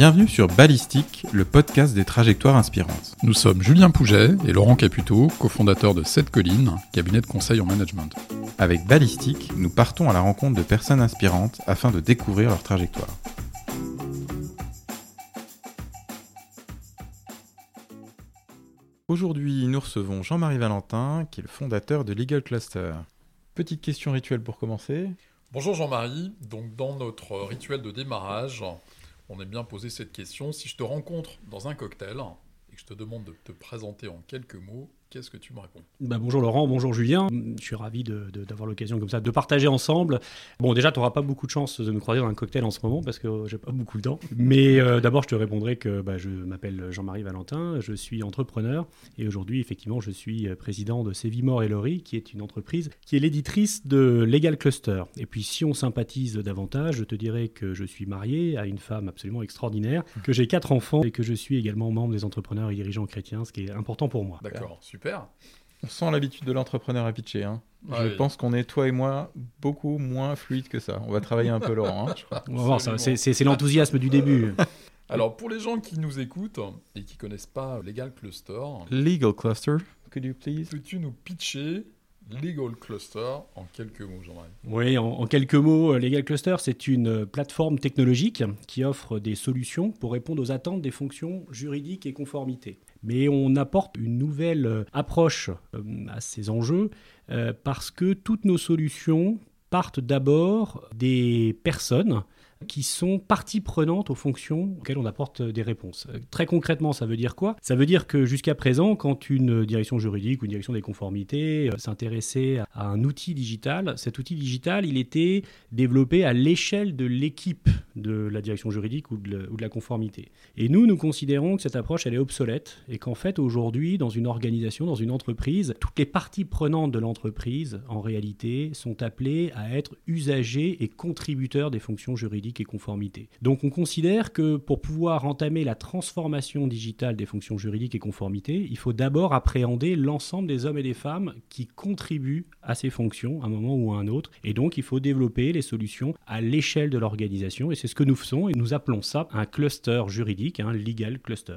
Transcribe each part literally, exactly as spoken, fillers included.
Bienvenue sur Ballistique, le podcast des trajectoires inspirantes. Nous sommes Julien Pouget et Laurent Caputo, cofondateurs de sept Collines, cabinet de conseil en management. Avec Ballistique, nous partons à la rencontre de personnes inspirantes afin de découvrir leur trajectoire. Aujourd'hui, nous recevons Jean-Marie Valentin, qui est le fondateur de Legalcluster. Petite question rituelle pour commencer. Bonjour Jean-Marie. Donc dans notre rituel de démarrage, on aime bien poser cette question. Si je te rencontre dans un cocktail et que je te demande de te présenter en quelques mots, qu'est-ce que tu me réponds ? Bah bonjour Laurent, bonjour Julien. Je suis ravi de, de, d'avoir l'occasion comme ça de partager ensemble. Bon, déjà, tu n'auras pas beaucoup de chance de me croiser dans un cocktail en ce moment parce que euh, j'ai pas beaucoup de temps. Mais euh, d'abord, je te répondrai que bah, je m'appelle Jean-Marie Valentin, je suis entrepreneur et aujourd'hui, effectivement, je suis président de Sevimor et Laurie, qui est une entreprise qui est l'éditrice de Legalcluster. Et puis, si on sympathise davantage, je te dirais que je suis marié à une femme absolument extraordinaire, que j'ai quatre enfants et que je suis également membre des entrepreneurs et dirigeants chrétiens, ce qui est important pour moi. D'accord, super. Super. On sent l'habitude de l'entrepreneur à pitcher. Hein. Ah je oui. pense qu'on est, toi et moi, beaucoup moins fluide que ça. On va travailler un peu, Laurent. Hein, je crois. On va voir, ça, c'est, c'est, c'est l'enthousiasme du début. Alors, pour les gens qui nous écoutent et qui ne connaissent pas Legalcluster... Legalcluster, could you please... Peux-tu nous pitcher Legalcluster en quelques mots, Jean-Marie? Oui, en, en quelques mots, Legalcluster, c'est une plateforme technologique qui offre des solutions pour répondre aux attentes des fonctions juridiques et conformité. Mais on apporte une nouvelle approche à ces enjeux parce que toutes nos solutions partent d'abord des personnes qui sont parties prenantes aux fonctions auxquelles on apporte des réponses. Très concrètement, ça veut dire quoi ? Ça veut dire que jusqu'à présent, quand une direction juridique ou une direction des conformités s'intéressait à un outil digital, cet outil digital, il était développé à l'échelle de l'équipe de la direction juridique ou de, le, ou de la conformité. Et nous, nous considérons que cette approche, elle est obsolète et qu'en fait, aujourd'hui, dans une organisation, dans une entreprise, toutes les parties prenantes de l'entreprise, en réalité, sont appelées à être usagers et contributeurs des fonctions juridiques et conformité. Donc on considère que pour pouvoir entamer la transformation digitale des fonctions juridiques et conformité, il faut d'abord appréhender l'ensemble des hommes et des femmes qui contribuent à ces fonctions à un moment ou à un autre. Et donc il faut développer les solutions à l'échelle de l'organisation et c'est ce que nous faisons et nous appelons ça un cluster juridique, un legal cluster.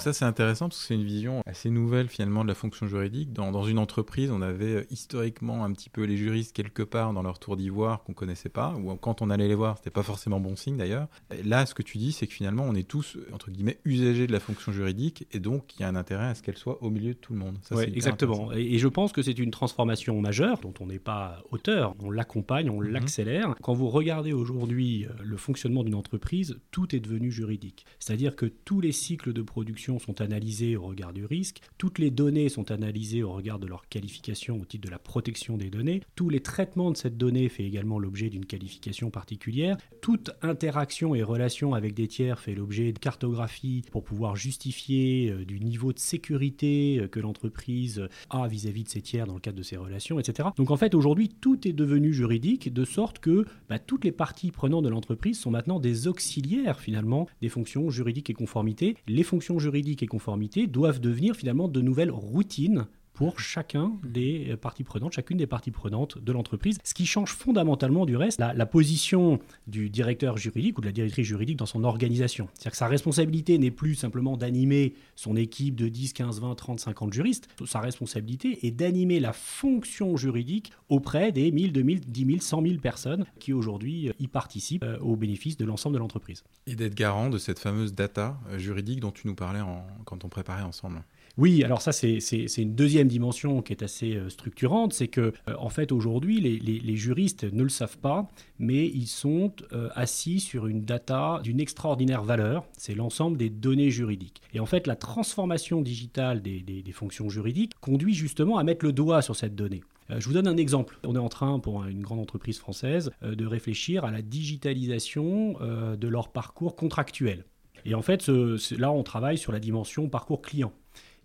Ça, c'est intéressant parce que c'est une vision assez nouvelle finalement de la fonction juridique. Dans, dans une entreprise, on avait historiquement un petit peu les juristes quelque part dans leur tour d'ivoire qu'on ne connaissait pas, ou quand on allait les voir, ce n'était pas forcément bon signe d'ailleurs. Et là, ce que tu dis, c'est que finalement, on est tous, entre guillemets, usagers de la fonction juridique et donc il y a un intérêt à ce qu'elle soit au milieu de tout le monde. Oui, exactement. Et, et je pense que c'est une transformation majeure dont on n'est pas auteur. On l'accompagne, on mmh. l'accélère. Quand vous regardez aujourd'hui le fonctionnement d'une entreprise, tout est devenu juridique. C'est-à-dire que tous les cycles de production sont analysées au regard du risque, toutes les données sont analysées au regard de leur qualification au titre de la protection des données, tous les traitements de cette donnée fait également l'objet d'une qualification particulière, toute interaction et relation avec des tiers fait l'objet de cartographie pour pouvoir justifier du niveau de sécurité que l'entreprise a vis-à-vis de ses tiers dans le cadre de ses relations, et cetera. Donc en fait aujourd'hui tout est devenu juridique de sorte que bah, toutes les parties prenantes de l'entreprise sont maintenant des auxiliaires finalement des fonctions juridiques et conformité. Les fonctions juridiques et conformité doivent devenir finalement de nouvelles routines pour chacun des parties prenantes, chacune des parties prenantes de l'entreprise, ce qui change fondamentalement du reste la, la position du directeur juridique ou de la directrice juridique dans son organisation. C'est-à-dire que sa responsabilité n'est plus simplement d'animer son équipe de dix, quinze, vingt, trente, cinquante juristes, sa responsabilité est d'animer la fonction juridique auprès des mille, deux mille, dix mille, cent mille personnes qui aujourd'hui y participent euh, au bénéfice de l'ensemble de l'entreprise. Et d'être garant de cette fameuse data juridique dont tu nous parlais en, quand on préparait ensemble. Oui, alors ça, c'est, c'est, c'est une deuxième dimension qui est assez structurante, c'est que euh, en fait, aujourd'hui, les, les, les juristes ne le savent pas, mais ils sont euh, assis sur une data d'une extraordinaire valeur, c'est l'ensemble des données juridiques. Et en fait, la transformation digitale des, des, des fonctions juridiques conduit justement à mettre le doigt sur cette donnée. Je vous donne un exemple. On est en train, pour une grande entreprise française, euh, de réfléchir à la digitalisation euh, de leur parcours contractuel. Et en fait, ce, là, on travaille sur la dimension parcours client.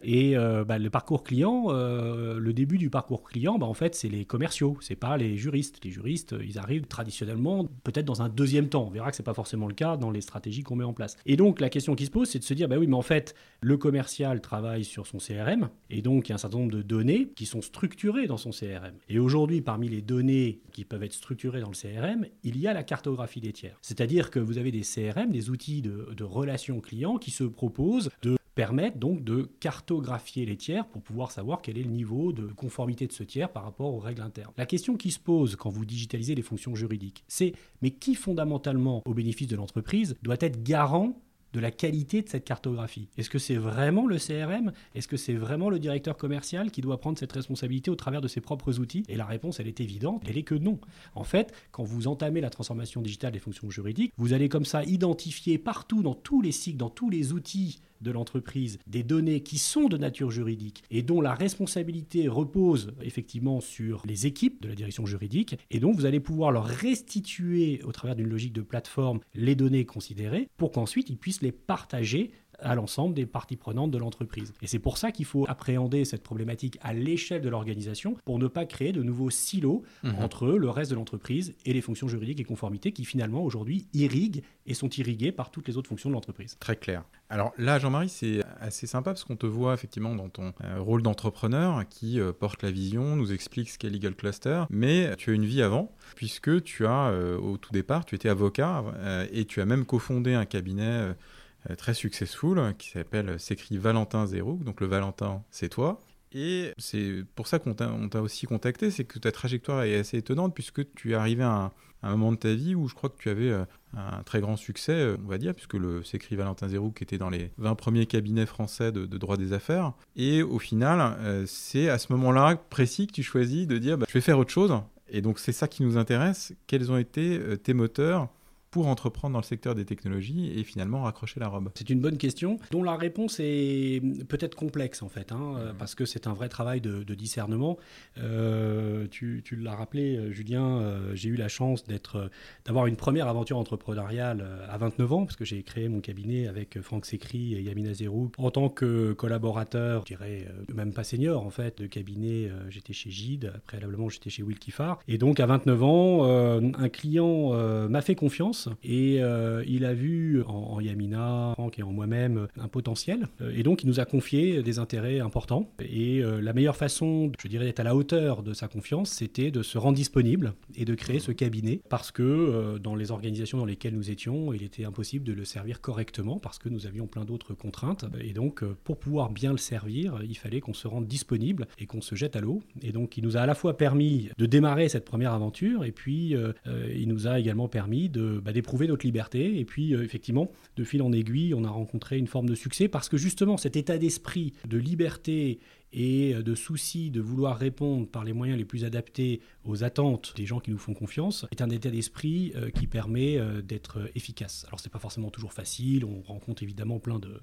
Et euh, bah, le parcours client, euh, le début du parcours client, bah, en fait, c'est les commerciaux, c'est pas les juristes. Les juristes, ils arrivent traditionnellement peut-être dans un deuxième temps. On verra que c'est pas forcément le cas dans les stratégies qu'on met en place. Et donc, la question qui se pose, c'est de se dire, bah oui, mais en fait, le commercial travaille sur son C R M et donc il y a un certain nombre de données qui sont structurées dans son C R M. Et aujourd'hui, parmi les données qui peuvent être structurées dans le C R M, il y a la cartographie des tiers. C'est-à-dire que vous avez des C R M, des outils de, de relations clients qui se proposent de permettent donc de cartographier les tiers pour pouvoir savoir quel est le niveau de conformité de ce tiers par rapport aux règles internes. La question qui se pose quand vous digitalisez les fonctions juridiques, c'est mais qui fondamentalement, au bénéfice de l'entreprise, doit être garant de la qualité de cette cartographie? Est-ce que c'est vraiment le C R M? Est-ce que c'est vraiment le directeur commercial qui doit prendre cette responsabilité au travers de ses propres outils? Et la réponse, elle est évidente, elle est que non. En fait, quand vous entamez la transformation digitale des fonctions juridiques, vous allez comme ça identifier partout, dans tous les cycles, dans tous les outils de l'entreprise, des données qui sont de nature juridique et dont la responsabilité repose effectivement sur les équipes de la direction juridique. Et donc, vous allez pouvoir leur restituer au travers d'une logique de plateforme les données considérées pour qu'ensuite, ils puissent les partager à l'ensemble des parties prenantes de l'entreprise. Et c'est pour ça qu'il faut appréhender cette problématique à l'échelle de l'organisation pour ne pas créer de nouveaux silos mmh. entre le reste de l'entreprise et les fonctions juridiques et conformité qui finalement aujourd'hui irriguent et sont irriguées par toutes les autres fonctions de l'entreprise. Très clair. Alors là, Jean-Marie, c'est assez sympa parce qu'on te voit effectivement dans ton euh, rôle d'entrepreneur qui euh, porte la vision, nous explique ce qu'est Legalcluster, mais tu as une vie avant puisque tu as, euh, au tout départ, tu étais avocat euh, et tu as même cofondé un cabinet euh, très successful, qui s'appelle Sekri Valentin Zerhouni, donc le Valentin, c'est toi. Et c'est pour ça qu'on t'a, on t'a aussi contacté, c'est que ta trajectoire est assez étonnante puisque tu es arrivé à un, à un moment de ta vie où je crois que tu avais un très grand succès, on va dire, puisque le Sekri Valentin Zerhouni était dans les vingt premiers cabinets français de, de droit des affaires. Et au final, euh, c'est à ce moment-là précis que tu choisis de dire bah, « je vais faire autre chose ». Et donc c'est ça qui nous intéresse, quels ont été euh, tes moteurs pour entreprendre dans le secteur des technologies et finalement raccrocher la robe? C'est une bonne question dont la réponse est peut-être complexe en fait, hein, mmh. parce que c'est un vrai travail de, de discernement. Euh, tu, tu l'as rappelé, Julien, euh, j'ai eu la chance d'être, d'avoir une première aventure entrepreneuriale à vingt-neuf ans, parce que j'ai créé mon cabinet avec Franck Sekri et Yamina Zerouk. En tant que collaborateur, je dirais même pas senior en fait, de cabinet, j'étais chez Gide, préalablement j'étais chez Wilkifar. Et donc à vingt-neuf ans, euh, un client euh, m'a fait confiance. Et euh, il a vu en, en Yamina, Franck et en moi-même un potentiel. Et donc, il nous a confié des intérêts importants. Et euh, la meilleure façon, je dirais, d'être à la hauteur de sa confiance, c'était de se rendre disponible et de créer ce cabinet. Parce que euh, dans les organisations dans lesquelles nous étions, il était impossible de le servir correctement parce que nous avions plein d'autres contraintes. Et donc, pour pouvoir bien le servir, il fallait qu'on se rende disponible et qu'on se jette à l'eau. Et donc, il nous a à la fois permis de démarrer cette première aventure et puis euh, il nous a également permis de... Bah, d'éprouver notre liberté. Et puis, euh, effectivement, de fil en aiguille, on a rencontré une forme de succès parce que, justement, cet état d'esprit de liberté et de souci de vouloir répondre par les moyens les plus adaptés aux attentes des gens qui nous font confiance est un état d'esprit euh, qui permet euh, d'être efficace. Alors, c'est pas forcément toujours facile. On rencontre, évidemment, plein de,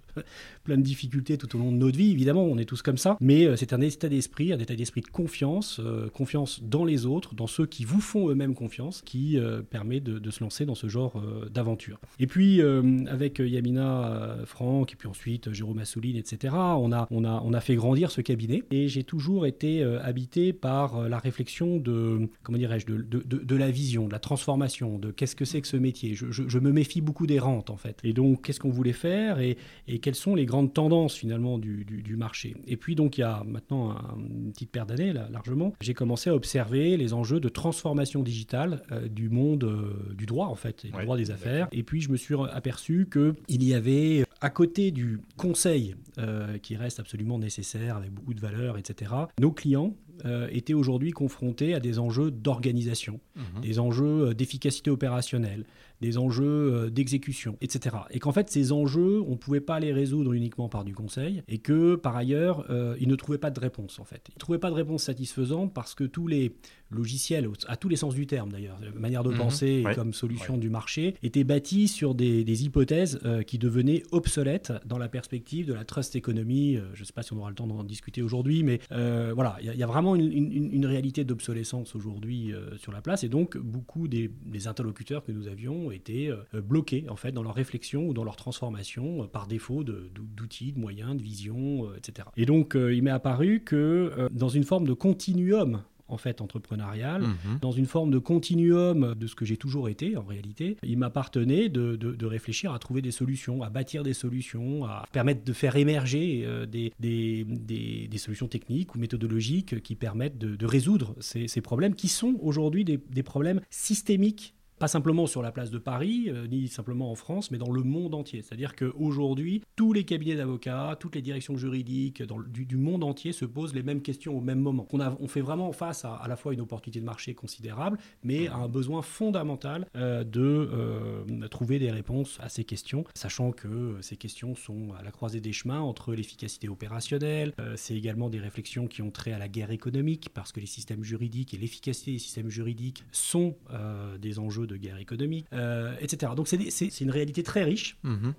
plein de difficultés tout au long de notre vie. Évidemment, on est tous comme ça. Mais euh, c'est un état d'esprit, un état d'esprit de confiance, euh, confiance dans les autres, dans ceux qui vous font eux-mêmes confiance, qui euh, permet de, de se lancer dans ce genre euh, d'aventure. Et puis, euh, avec Yamina, euh, Franck, et puis ensuite Jérôme Massouline, et cetera, on a, on a, on a fait grandir ce cabinet. Et j'ai toujours été euh, habité par euh, la réflexion de, comment dirais-je, de, de, de, de la vision, de la transformation, de qu'est-ce que c'est que ce métier. Je, je, je me méfie beaucoup des rentes en fait. Et donc, qu'est-ce qu'on voulait faire et, et quelles sont les grandes tendances finalement du, du, du marché. Et puis donc, il y a maintenant un, une petite paire d'années, là, largement, j'ai commencé à observer les enjeux de transformation digitale euh, du monde euh, du droit en fait, et ouais, du droit des affaires. D'accord. Et puis, je me suis aperçu qu'il y avait, à côté du conseil euh, qui reste absolument nécessaire avec beaucoup de valeur, et cetera, nos clients euh, étaient aujourd'hui confrontés à des enjeux d'organisation, mmh. des enjeux d'efficacité opérationnelle, des enjeux d'exécution, et cetera. Et qu'en fait, ces enjeux, on ne pouvait pas les résoudre uniquement par du conseil et que, par ailleurs, euh, ils ne trouvaient pas de réponse, en fait. Ils ne trouvaient pas de réponse satisfaisante parce que tous les logiciels, à tous les sens du terme, d'ailleurs, la manière de mmh, penser ouais, comme solution ouais. du marché, étaient bâtis sur des, des hypothèses euh, qui devenaient obsolètes dans la perspective de la trust economy. Euh, je ne sais pas si on aura le temps d'en discuter aujourd'hui, mais euh, voilà, il y, y a vraiment vraiment une, une, une réalité d'obsolescence aujourd'hui euh, sur la place, et donc beaucoup des, des interlocuteurs que nous avions étaient euh, bloqués en fait dans leur réflexion ou dans leur transformation euh, par défaut de, d'outils, de moyens, de vision, euh, et cetera. Et donc euh, il m'est apparu que euh, dans une forme de continuum en fait entrepreneurial, mmh. dans une forme de continuum de ce que j'ai toujours été en réalité, il m'appartenait de, de, de réfléchir à trouver des solutions, à bâtir des solutions, à permettre de faire émerger euh, des, des, des, des solutions techniques ou méthodologiques qui permettent de, de résoudre ces, ces problèmes qui sont aujourd'hui des, des problèmes systémiques, pas simplement sur la place de Paris, euh, ni simplement en France, mais dans le monde entier. C'est-à-dire qu'aujourd'hui, tous les cabinets d'avocats, toutes les directions juridiques dans le, du, du monde entier se posent les mêmes questions au même moment. On, a, on fait vraiment face à, à la fois une opportunité de marché considérable, mais à un besoin fondamental euh, de euh, trouver des réponses à ces questions, sachant que ces questions sont à la croisée des chemins entre l'efficacité opérationnelle, euh, c'est également des réflexions qui ont trait à la guerre économique, parce que les systèmes juridiques et l'efficacité des systèmes juridiques sont euh, des enjeux de guerre économique, euh, et cetera. Donc c'est, des, c'est, c'est une réalité très riche. Mmh.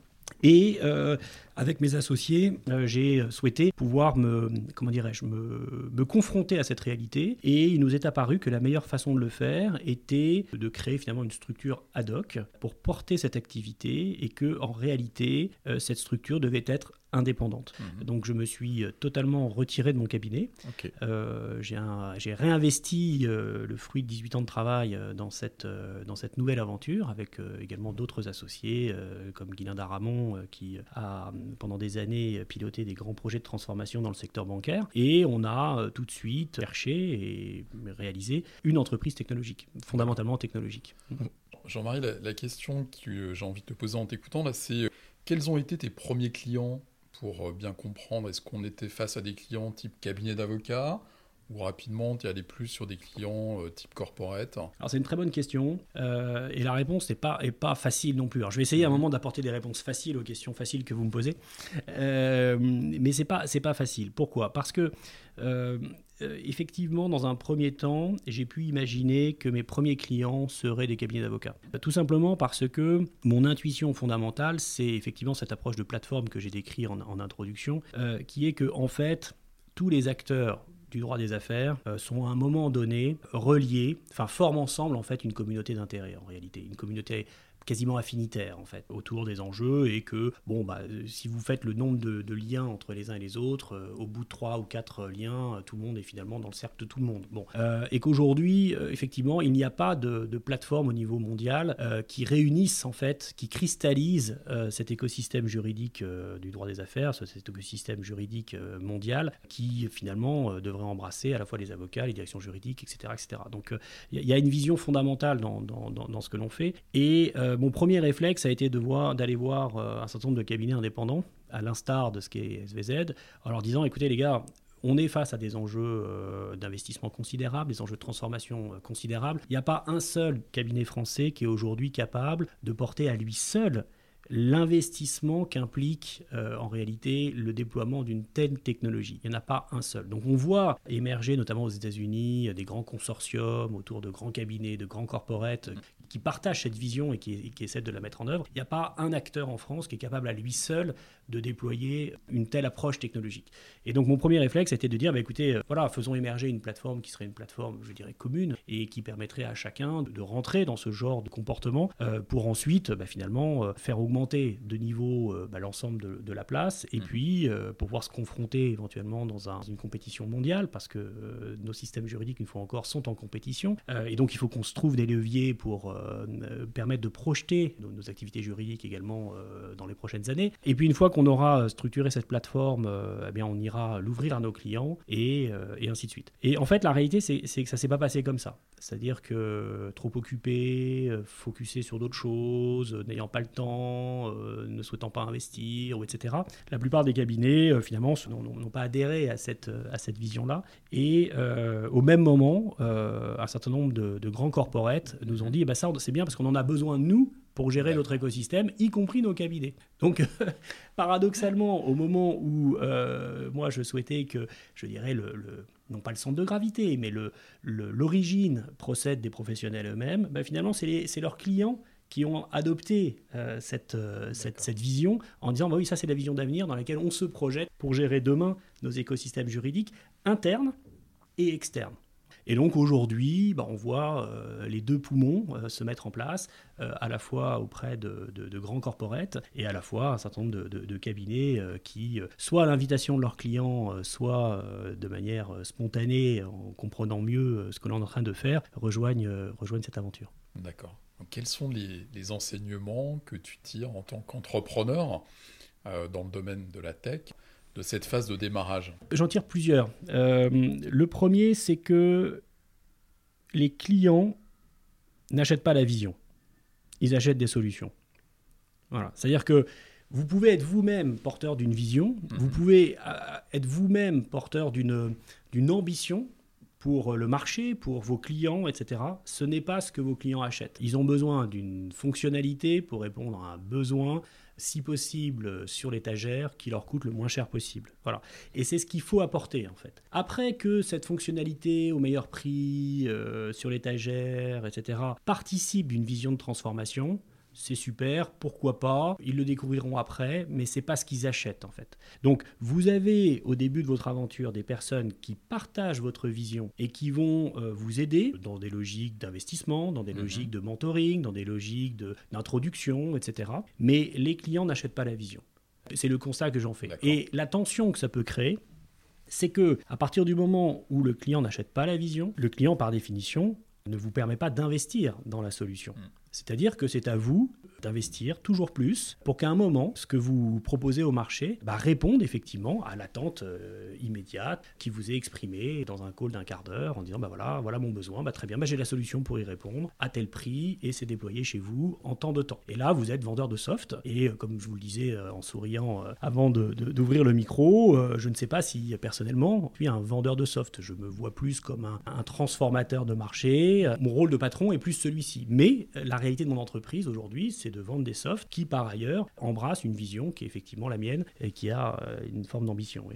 Et euh, avec mes associés, euh, j'ai souhaité pouvoir me, comment dirais-je, me, me confronter à cette réalité. Et il nous est apparu que la meilleure façon de le faire était de créer finalement une structure ad hoc pour porter cette activité et que, en réalité, euh, cette structure devait être indépendante. Mmh. Donc je me suis totalement retiré de mon cabinet. Okay. Euh, j'ai, un, j'ai réinvesti euh, le fruit de dix-huit ans de travail euh, dans, cette, euh, dans cette nouvelle aventure avec euh, également d'autres associés euh, comme Guillaume d'Haramont euh, qui a pendant des années piloté des grands projets de transformation dans le secteur bancaire, et on a euh, tout de suite cherché et réalisé une entreprise technologique, fondamentalement technologique. Mmh. Jean-Marie, la, la question que j'ai envie de te poser en t'écoutant là, c'est euh, quels ont été tes premiers clients? Pour bien comprendre, est-ce qu'on était face à des clients type cabinet d'avocats ou rapidement tu es allé plus sur des clients euh, type corporate? Alors c'est une très bonne question euh, et la réponse n'est pas, est pas facile non plus. Alors je vais essayer à un moment d'apporter des réponses faciles aux questions faciles que vous me posez, euh, mais c'est pas, c'est pas facile. Pourquoi? Parce que euh, effectivement, dans un premier temps, j'ai pu imaginer que mes premiers clients seraient des cabinets d'avocats. Tout simplement parce que mon intuition fondamentale, c'est effectivement cette approche de plateforme que j'ai décrite en, en introduction, euh, qui est que, en fait, tous les acteurs du droit des affaires euh, sont à un moment donné reliés, enfin forment ensemble en fait une communauté d'intérêt en réalité, une communauté quasiment affinitaire en fait autour des enjeux, et que bon bah si vous faites le nombre de, de liens entre les uns et les autres, euh, au bout de trois ou quatre liens, tout le monde est finalement dans le cercle de tout le monde. Bon, euh, et qu'aujourd'hui euh, effectivement il n'y a pas de, de plateforme au niveau mondial euh, qui réunisse en fait, qui cristallise euh, cet écosystème juridique euh, du droit des affaires, cet écosystème juridique euh, mondial qui finalement euh, devrait embrasser à la fois les avocats, les directions juridiques, et cetera, et cetera. Donc il euh, y a une vision fondamentale dans dans dans, dans ce que l'on fait, et euh, mon premier réflexe a été de voir, d'aller voir un certain nombre de cabinets indépendants, à l'instar de ce qu'est S V Z, en leur disant « Écoutez les gars, on est face à des enjeux d'investissement considérables, des enjeux de transformation considérables. Il n'y a pas un seul cabinet français qui est aujourd'hui capable de porter à lui seul l'investissement qu'implique euh, en réalité le déploiement d'une telle technologie. Il n'y en a pas un seul. Donc on voit émerger notamment aux États-Unis des grands consortiums autour de grands cabinets, de grands corporates euh, qui partagent cette vision et qui, qui essaient de la mettre en œuvre. Il n'y a pas un acteur en France qui est capable à lui seul de déployer une telle approche technologique. Et donc mon premier réflexe était de dire, bah, écoutez, euh, voilà, faisons émerger une plateforme qui serait une plateforme, je dirais, commune et qui permettrait à chacun de, de rentrer dans ce genre de comportement euh, pour ensuite bah, finalement euh, faire augmenter de niveau euh, bah, l'ensemble de, de la place, et mmh. puis euh, pouvoir se confronter éventuellement dans, un, dans une compétition mondiale, parce que euh, nos systèmes juridiques, une fois encore, sont en compétition, euh, et donc il faut qu'on se trouve des leviers pour euh, permettre de projeter nos, nos activités juridiques également euh, dans les prochaines années. Et puis une fois qu'on aura structuré cette plateforme, euh, eh bien on ira l'ouvrir à nos clients, et, euh, et ainsi de suite. Et en fait la réalité c'est, c'est que ça s'est pas passé comme ça, c'est-à-dire que trop occupé, focusé sur d'autres choses, n'ayant pas le temps, Euh, ne souhaitant pas investir, et cetera. La plupart des cabinets, euh, finalement, n'ont, n'ont pas adhéré à cette, à cette vision-là. Et euh, au même moment, euh, un certain nombre de, de grands corporates nous ont dit eh ben ça, c'est bien parce qu'on en a besoin, nous, pour gérer notre écosystème, y compris nos cabinets. Donc, euh, paradoxalement, au moment où euh, moi, je souhaitais que, je dirais, le, le, non pas le centre de gravité, mais le, le, l'origine procède des professionnels eux-mêmes, ben, finalement, c'est, les, c'est leurs clients qui ont adopté euh, cette, euh, cette, cette vision en disant bah oui, ça c'est la vision d'avenir dans laquelle on se projette pour gérer demain nos écosystèmes juridiques internes et externe. Et donc aujourd'hui, bah, on voit euh, les deux poumons euh, se mettre en place, euh, à la fois auprès de, de, de grands corporates et à la fois un certain nombre de, de, de cabinets euh, qui, euh, soit à l'invitation de leurs clients, euh, soit euh, de manière spontanée, en comprenant mieux ce que l'on est en train de faire, rejoignent, euh, rejoignent cette aventure. D'accord. Donc, quels sont les, les enseignements que tu tires en tant qu'entrepreneur euh, dans le domaine de la tech ? De cette phase de démarrage? J'en tire plusieurs. Euh, le premier, c'est que les clients n'achètent pas la vision. Ils achètent des solutions. Voilà. C'est-à-dire que vous pouvez être vous-même porteur d'une vision, mmh. vous pouvez être vous-même porteur d'une, d'une ambition pour le marché, pour vos clients, et cetera. Ce n'est pas ce que vos clients achètent. Ils ont besoin d'une fonctionnalité pour répondre à un besoin, si possible sur l'étagère, qui leur coûte le moins cher possible. Voilà. Et c'est ce qu'il faut apporter, en fait. Après que cette fonctionnalité au meilleur prix, euh, sur l'étagère, et cetera, participe d'une vision de transformation, c'est super, pourquoi pas, ils le découvriront après, mais ce n'est pas ce qu'ils achètent, en fait. Donc, vous avez, au début de votre aventure, des personnes qui partagent votre vision et qui vont euh, vous aider dans des logiques d'investissement, dans des mmh. logiques de mentoring, dans des logiques de, d'introduction, et cetera. Mais les clients n'achètent pas la vision. C'est le constat que j'en fais. D'accord. Et la tension que ça peut créer, c'est qu'à partir du moment où le client n'achète pas la vision, le client, par définition, ne vous permet pas d'investir dans la solution. Mmh. C'est-à-dire que c'est à vous d'investir toujours plus pour qu'à un moment, ce que vous proposez au marché bah, réponde effectivement à l'attente euh, immédiate qui vous est exprimée dans un call d'un quart d'heure en disant bah, « voilà, voilà mon besoin, bah, très bien, bah, j'ai la solution pour y répondre à tel prix et c'est déployé chez vous en tant de temps ». Et là, vous êtes vendeur de soft et euh, comme je vous le disais euh, en souriant euh, avant de, de, d'ouvrir le micro, euh, je ne sais pas si personnellement je suis un vendeur de soft. Je me vois plus comme un, un transformateur de marché. Euh, mon rôle de patron est plus celui-ci. Mais euh, la réalité de mon entreprise aujourd'hui, c'est de vendre des softs qui, par ailleurs, embrassent une vision qui est effectivement la mienne et qui a une forme d'ambition. Oui.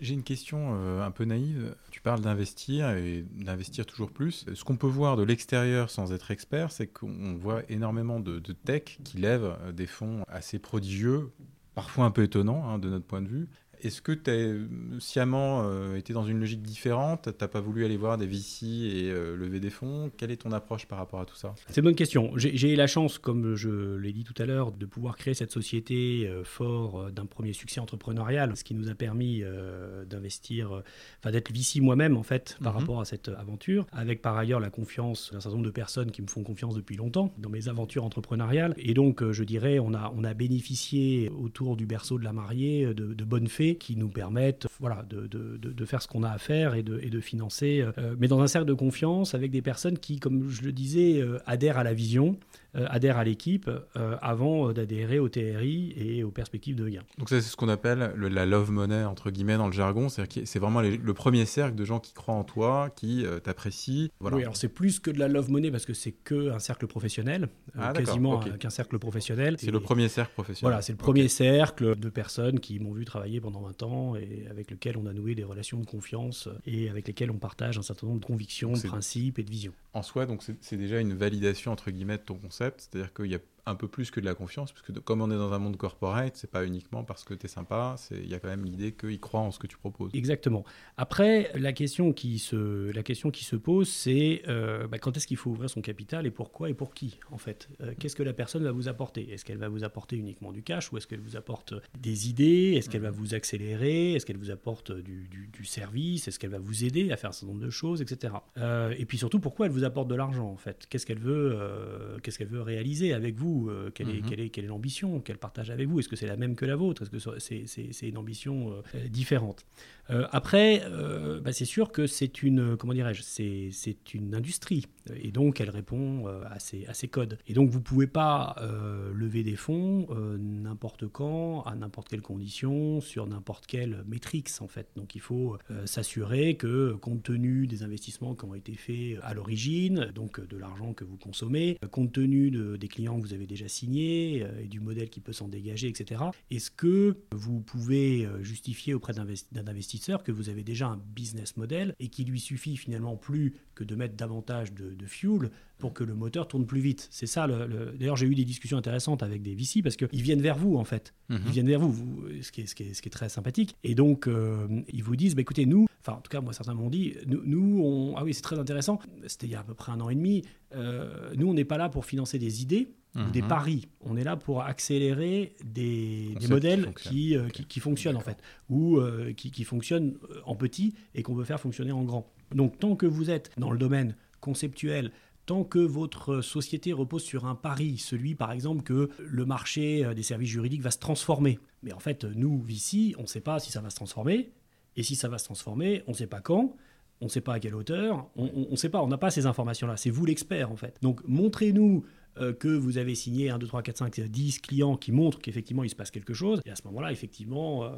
J'ai une question euh, un peu naïve. Tu parles d'investir et d'investir toujours plus. Ce qu'on peut voir de l'extérieur sans être expert, c'est qu'on voit énormément de, de tech qui lèvent des fonds assez prodigieux, parfois un peu étonnants hein, de notre point de vue. Est-ce que tu as sciemment euh, été dans une logique différente ? Tu n'as pas voulu aller voir des V C et euh, lever des fonds ? Quelle est ton approche par rapport à tout ça ? C'est une bonne question. J'ai, j'ai eu la chance, comme je l'ai dit tout à l'heure, de pouvoir créer cette société euh, fort euh, d'un premier succès entrepreneurial, ce qui nous a permis euh, d'investir, enfin euh, d'être V C moi-même en fait, par mm-hmm. rapport à cette aventure, avec par ailleurs la confiance d'un certain nombre de personnes qui me font confiance depuis longtemps dans mes aventures entrepreneuriales. Et donc, euh, je dirais, on a, on a bénéficié autour du berceau de la mariée de, de bonnes fées qui nous permettent voilà, de, de, de faire ce qu'on a à faire et de, et de financer, euh, mais dans un cercle de confiance avec des personnes qui, comme je le disais, euh, adhèrent à la vision, euh, adhèrent à l'équipe euh, avant d'adhérer au T R I et aux perspectives de gains. Donc ça, c'est ce qu'on appelle le, la love money, entre guillemets, dans le jargon. C'est-à-dire que c'est vraiment les, le premier cercle de gens qui croient en toi, qui euh, t'apprécient. Voilà. Oui, alors c'est plus que de la love money parce que c'est qu'un cercle professionnel, euh, ah, quasiment okay. un, qu'un cercle professionnel. C'est et, le premier cercle professionnel. Voilà, c'est le premier okay. cercle de personnes qui m'ont vu travailler pendant vingt ans et avec lequel on a noué des relations de confiance et avec lesquelles on partage un certain nombre de convictions, de principes et de visions. En soi, donc c'est, c'est déjà une validation entre guillemets de ton concept, c'est-à-dire qu'il y a un peu plus que de la confiance, parce que de, comme on est dans un monde corporate, c'est pas uniquement parce que t'es sympa, il y a quand même l'idée qu'ils croient en ce que tu proposes. Exactement. Après, la question qui se, la question qui se pose, c'est euh, bah, quand est-ce qu'il faut ouvrir son capital et pourquoi et pour qui, en fait euh, Qu'est-ce que la personne va vous apporter? Est-ce qu'elle va vous apporter uniquement du cash ou est-ce qu'elle vous apporte des idées? Est-ce qu'elle mmh. va vous accélérer? Est-ce qu'elle vous apporte du, du, du service? Est-ce qu'elle va vous aider à faire un certain nombre de choses, et cetera. Euh, et puis surtout, pourquoi elle vous apporte de l'argent, en fait? Qu'est-ce qu'elle veut, euh, qu'est-ce qu'elle veut réaliser avec vous? Euh, quelle, est, mmh. quelle, est, quelle est l'ambition qu'elle partage avec vous? Est-ce que c'est la même que la vôtre? Est-ce que c'est, c'est, c'est une ambition euh, différente? euh, Après, euh, bah c'est sûr que c'est une, comment dirais-je, c'est, c'est une industrie et donc elle répond euh, à, ses, à ses codes. Et donc vous ne pouvez pas euh, lever des fonds euh, n'importe quand, à n'importe quelle condition, sur n'importe quelle métrique en fait. Donc il faut euh, s'assurer que, compte tenu des investissements qui ont été faits à l'origine, donc de l'argent que vous consommez, compte tenu de, des clients que vous avez avez déjà signé euh, et du modèle qui peut s'en dégager, et cetera. Est-ce que vous pouvez justifier auprès d'un, investi- d'un investisseur que vous avez déjà un business model et qu'il lui suffit finalement plus que de mettre davantage de, de fuel pour que le moteur tourne plus vite? C'est ça. Le, le... D'ailleurs, j'ai eu des discussions intéressantes avec des V C parce qu'ils viennent vers vous, en fait. Mm-hmm. Ils viennent vers vous, vous ce, qui est, ce, qui est, ce qui est très sympathique. Et donc, euh, ils vous disent, bah, écoutez, nous, Enfin, en tout cas, moi, certains m'ont dit, nous, nous on... ah oui, c'est très intéressant, c'était il y a à peu près un an et demi, euh, nous, on n'est pas là pour financer des idées ou mmh. des paris, on est là pour accélérer des, des modèles qui, qui, euh, okay. qui, qui fonctionnent, D'accord. en fait, ou euh, qui, qui fonctionnent en petit et qu'on peut faire fonctionner en grand. Donc, tant que vous êtes dans le domaine conceptuel, tant que votre société repose sur un pari, celui par exemple que le marché des services juridiques va se transformer. Mais en fait, nous, V C, on ne sait pas si ça va se transformer, et si ça va se transformer, on ne sait pas quand, on ne sait pas à quelle hauteur, on ne sait pas, on n'a pas ces informations-là, c'est vous l'expert en fait. Donc montrez-nous euh, que vous avez signé un, deux, trois, quatre, cinq, dix clients qui montrent qu'effectivement il se passe quelque chose, et à ce moment-là, effectivement, euh,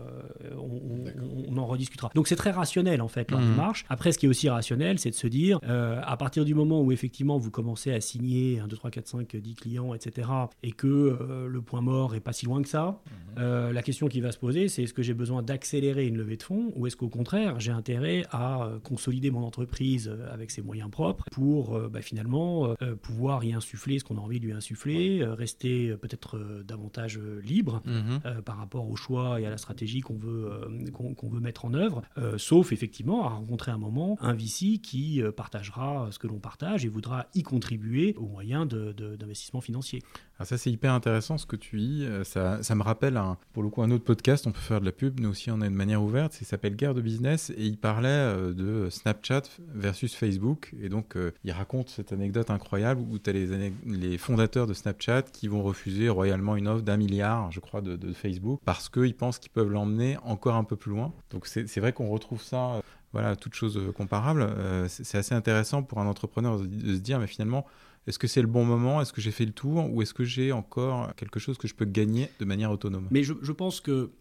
on, on, on en rediscutera. Donc c'est très rationnel en fait, la mmh. démarche. Après, ce qui est aussi rationnel, c'est de se dire, euh, à partir du moment où effectivement vous commencez à signer un, deux, trois, quatre, cinq, dix clients, et cetera, et que euh, le point mort n'est pas si loin que ça, mmh. Euh, la question qui va se poser, c'est est-ce que j'ai besoin d'accélérer une levée de fonds ou est-ce qu'au contraire, j'ai intérêt à consolider mon entreprise avec ses moyens propres pour euh, bah, finalement euh, pouvoir y insuffler ce qu'on a envie de lui insuffler, ouais. euh, rester euh, peut-être euh, davantage euh, libre mm-hmm. euh, par rapport aux choix et à la stratégie qu'on veut, euh, qu'on, qu'on veut mettre en œuvre, euh, sauf effectivement à rencontrer un moment un V C qui euh, partagera ce que l'on partage et voudra y contribuer au moyen de, de, d'investissement financier. Alors ça, c'est hyper intéressant ce que tu dis. Ça, ça me rappelle, un, pour le coup, un autre podcast. On peut faire de la pub. Nous aussi, on a une manière ouverte. Ça s'appelle « Guerre de Business » et il parlait de Snapchat versus Facebook. Et donc, euh, il raconte cette anecdote incroyable où tu as les, aneg- les fondateurs de Snapchat qui vont refuser royalement une offre d'un milliard, je crois, de, de Facebook parce qu'ils pensent qu'ils peuvent l'emmener encore un peu plus loin. Donc, c'est, c'est vrai qu'on retrouve ça... Euh, voilà, toutes choses comparables. Euh, c'est, c'est assez intéressant pour un entrepreneur de, de se dire, mais finalement... Est-ce que c'est le bon moment ? Est-ce que j'ai fait le tour ? Ou est-ce que j'ai encore quelque chose que je peux gagner de manière autonome ? Mais je, je pense que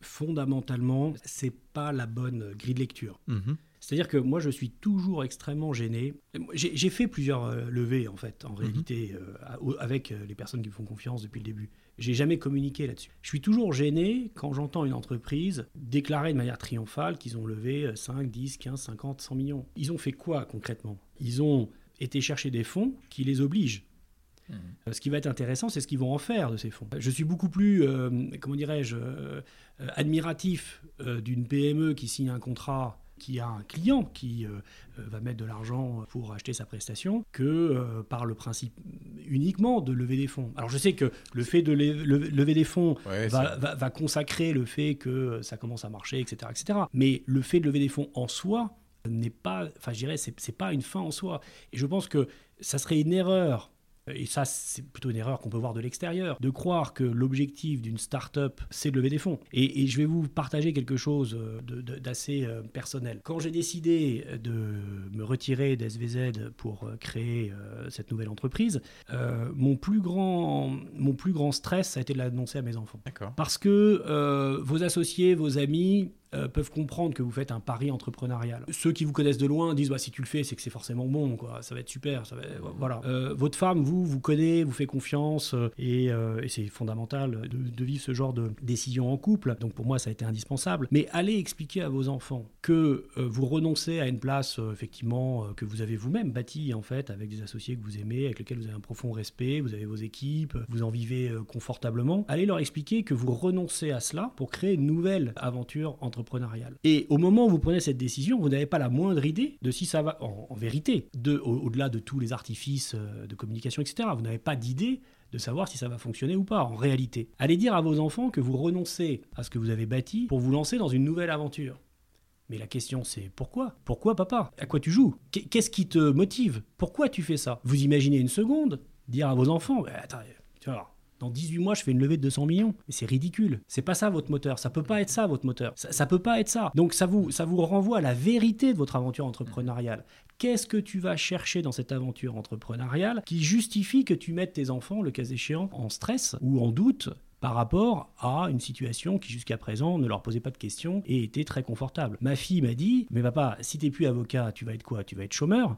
fondamentalement, ce n'est pas la bonne grille de lecture. Mmh. C'est-à-dire que moi, je suis toujours extrêmement gêné. J'ai, j'ai fait plusieurs levées, en fait, en mmh. réalité, euh, avec les personnes qui me font confiance depuis le début. Je n'ai jamais communiqué là-dessus. Je suis toujours gêné quand j'entends une entreprise déclarer de manière triomphale qu'ils ont levé cinq, dix, quinze, cinquante, cent millions. Ils ont fait quoi, concrètement ? Ils ont... étaient chercher des fonds qui les obligent. Mmh. Euh, ce qui va être intéressant, c'est ce qu'ils vont en faire de ces fonds. Je suis beaucoup plus, euh, comment dirais-je, euh, euh, admiratif euh, d'une P M E qui signe un contrat, qui a un client qui euh, va mettre de l'argent pour acheter sa prestation, que euh, par le principe uniquement de lever des fonds. Alors je sais que le fait de le, le, lever des fonds ouais, va, va, va consacrer le fait que ça commence à marcher, et cetera, et cetera. Mais le fait de lever des fonds en soi, n'est pas, enfin je dirais, c'est, c'est pas une fin en soi. Et je pense que ça serait une erreur, et ça c'est plutôt une erreur qu'on peut voir de l'extérieur, de croire que l'objectif d'une start-up c'est de lever des fonds. Et, et je vais vous partager quelque chose de, de, d'assez personnel. Quand j'ai décidé de me retirer d'S V Z pour créer euh, cette nouvelle entreprise, euh, mon plus grand, mon plus grand stress ça a été de l'annoncer à mes enfants. D'accord. Parce que euh, vos associés, vos amis, Euh, peuvent comprendre que vous faites un pari entrepreneurial. Ceux qui vous connaissent de loin disent bah, « si tu le fais, c'est que c'est forcément bon, quoi. Ça va être super. » va... voilà. euh, Votre femme, vous, vous connaît, vous fait confiance euh, et, euh, et c'est fondamental de, de vivre ce genre de décision en couple. Donc pour moi, ça a été indispensable. Mais allez expliquer à vos enfants que euh, vous renoncez à une place, euh, effectivement, euh, que vous avez vous-même bâtie, en fait, avec des associés que vous aimez, avec lesquels vous avez un profond respect, vous avez vos équipes, vous en vivez euh, confortablement. Allez leur expliquer que vous renoncez à cela pour créer une nouvelle aventure entrepreneuriale. Et au moment où vous prenez cette décision, vous n'avez pas la moindre idée de si ça va, en, en vérité, de, au, au-delà de tous les artifices de communication, et cetera, vous n'avez pas d'idée de savoir si ça va fonctionner ou pas, en réalité. Allez dire à vos enfants que vous renoncez à ce que vous avez bâti pour vous lancer dans une nouvelle aventure. Mais la question, c'est pourquoi ? Pourquoi, papa ? À quoi tu joues ? Qu'est-ce qui te motive ? Pourquoi tu fais ça ? Vous imaginez une seconde dire à vos enfants bah, « Attends, tu vas voir. » Dans dix-huit mois, je fais une levée de deux cents millions. Mais c'est ridicule. C'est pas ça, votre moteur. Ça peut pas être ça, votre moteur. Ça, ça peut pas être ça. Donc, ça vous, ça vous renvoie à la vérité de votre aventure entrepreneuriale. Qu'est-ce que tu vas chercher dans cette aventure entrepreneuriale qui justifie que tu mettes tes enfants, le cas échéant, en stress ou en doute par rapport à une situation qui, jusqu'à présent, ne leur posait pas de questions et était très confortable. Ma fille m'a dit « Mais papa, si t'es plus avocat, tu vas être quoi ? Tu vas être chômeur ?»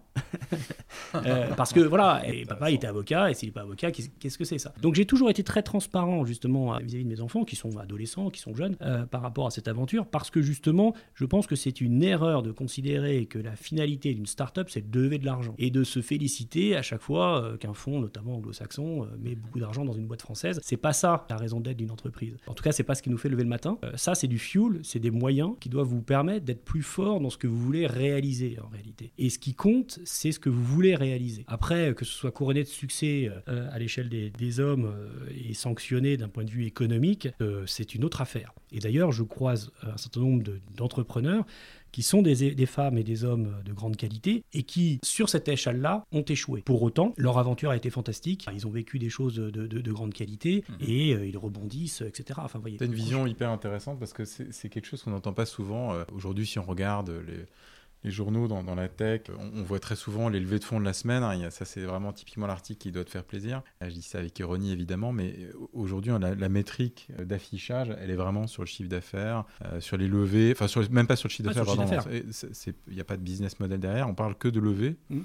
euh, Parce que, voilà, et papa, il était avocat, et s'il n'est pas avocat, qu'est-ce que c'est, ça ? Donc, j'ai toujours été très transparent, justement, vis-à-vis de mes enfants, qui sont adolescents, qui sont jeunes, euh, par rapport à cette aventure, parce que, justement, je pense que c'est une erreur de considérer que la finalité d'une start-up, c'est de lever de l'argent et de se féliciter à chaque fois qu'un fonds, notamment anglo-saxon, met beaucoup d'argent dans une boîte française. C'est pas ça, la raison raison d'être d'une entreprise. En tout cas, c'est pas ce qui nous fait lever le matin. Euh, ça, c'est du fuel, c'est des moyens qui doivent vous permettre d'être plus fort dans ce que vous voulez réaliser en réalité. Et ce qui compte, c'est ce que vous voulez réaliser. Après, que ce soit couronné de succès euh, à l'échelle des, des hommes euh, et sanctionné d'un point de vue économique, euh, c'est une autre affaire. Et d'ailleurs, je croise un certain nombre de, d'entrepreneurs qui sont des, des femmes et des hommes de grande qualité et qui, sur cette échelle-là, ont échoué. Pour autant, leur aventure a été fantastique. Ils ont vécu des choses de, de, de grande qualité et euh, ils rebondissent, et cetera. Enfin, voyez, c'est une vision hyper intéressante parce que c'est, c'est quelque chose qu'on n'entend pas souvent. Euh, aujourd'hui, si on regarde les... les journaux dans, dans la tech, on, on voit très souvent les levées de fonds de la semaine. Hein, y a, ça, c'est vraiment typiquement l'article qui doit te faire plaisir. Je dis ça avec ironie, évidemment, mais aujourd'hui, la, la métrique d'affichage, elle est vraiment sur le chiffre d'affaires, euh, sur les levées, enfin, même pas sur le chiffre d'affaires, pardon. Il n'y a pas de business model derrière, on parle que de levées. Mmh.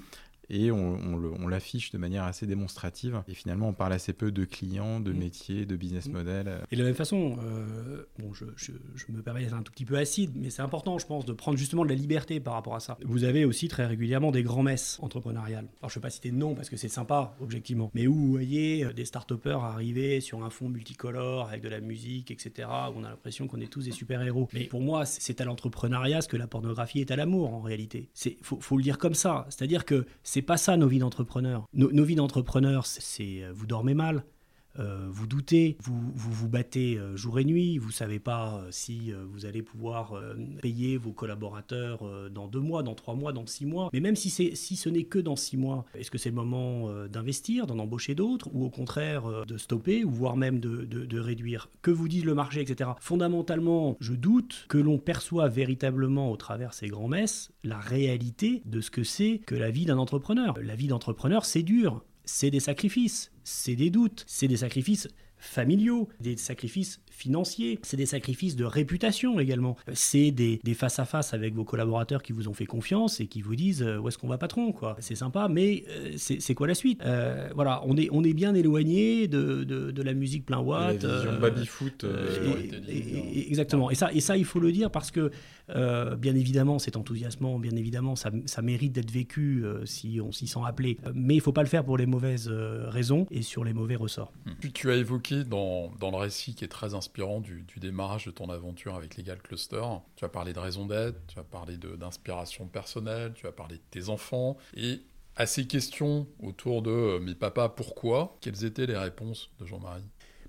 Et on, on, le, on l'affiche de manière assez démonstrative. Et finalement, on parle assez peu de clients, de mmh. métiers, de business mmh. model. Et de la même façon, euh, bon, je, je, je me permets d'être un tout petit peu acide, mais c'est important, je pense, de prendre justement de la liberté par rapport à ça. Vous avez aussi très régulièrement des grands-messes entrepreneuriales. Alors, je ne vais pas citer de nom parce que c'est sympa, objectivement. Mais où vous voyez des start-upers arriver sur un fond multicolore avec de la musique, et cetera, où on a l'impression qu'on est tous des super-héros. Mais pour moi, c'est à l'entrepreneuriat ce que la pornographie est à l'amour, en réalité. Il faut, faut le dire comme ça. C'est-à-dire que c'est pas ça nos vies d'entrepreneurs. Nos, nos vies d'entrepreneurs, c'est, c'est vous dormez mal, euh, vous doutez, vous, vous vous battez jour et nuit, vous savez pas euh, si euh, vous allez pouvoir euh, payer vos collaborateurs euh, dans deux mois, dans trois mois, dans six mois. Mais même si, c'est, si ce n'est que dans six mois, est-ce que c'est le moment euh, d'investir, d'en embaucher d'autres ou au contraire euh, de stopper ou voire même de, de, de réduire? Que vous dise le marché, et cetera. Fondamentalement, je doute que l'on perçoit véritablement au travers ces grands-messes la réalité de ce que c'est que la vie d'un entrepreneur. La vie d'entrepreneur, c'est dur, c'est des sacrifices. C'est des doutes, c'est des sacrifices familiaux, des sacrifices financiers, c'est des sacrifices de réputation également. C'est des, des face-à-face avec vos collaborateurs qui vous ont fait confiance et qui vous disent euh, « où est-ce qu'on va, patron ?» quoi. C'est sympa, mais euh, c'est, c'est quoi la suite euh, Voilà, on est, on est bien éloigné de, de, de la musique plein watt. La vision euh, baby-foot. Euh, et, et, et, exactement, et ça, et ça, il faut le dire parce que, euh, bien évidemment, c'est enthousiasmant, bien évidemment, ça, ça mérite d'être vécu euh, si on s'y sent appelé. Mais il ne faut pas le faire pour les mauvaises euh, raisons et sur les mauvais ressorts. Puis tu as évoqué dans, dans le récit qui est très inspirant du, du démarrage de ton aventure avec Legalcluster, tu as parlé de raison d'être, tu as parlé de, d'inspiration personnelle, tu as parlé de tes enfants, et à ces questions autour de euh, « mais papa, pourquoi ?», quelles étaient les réponses de Jean-Marie ?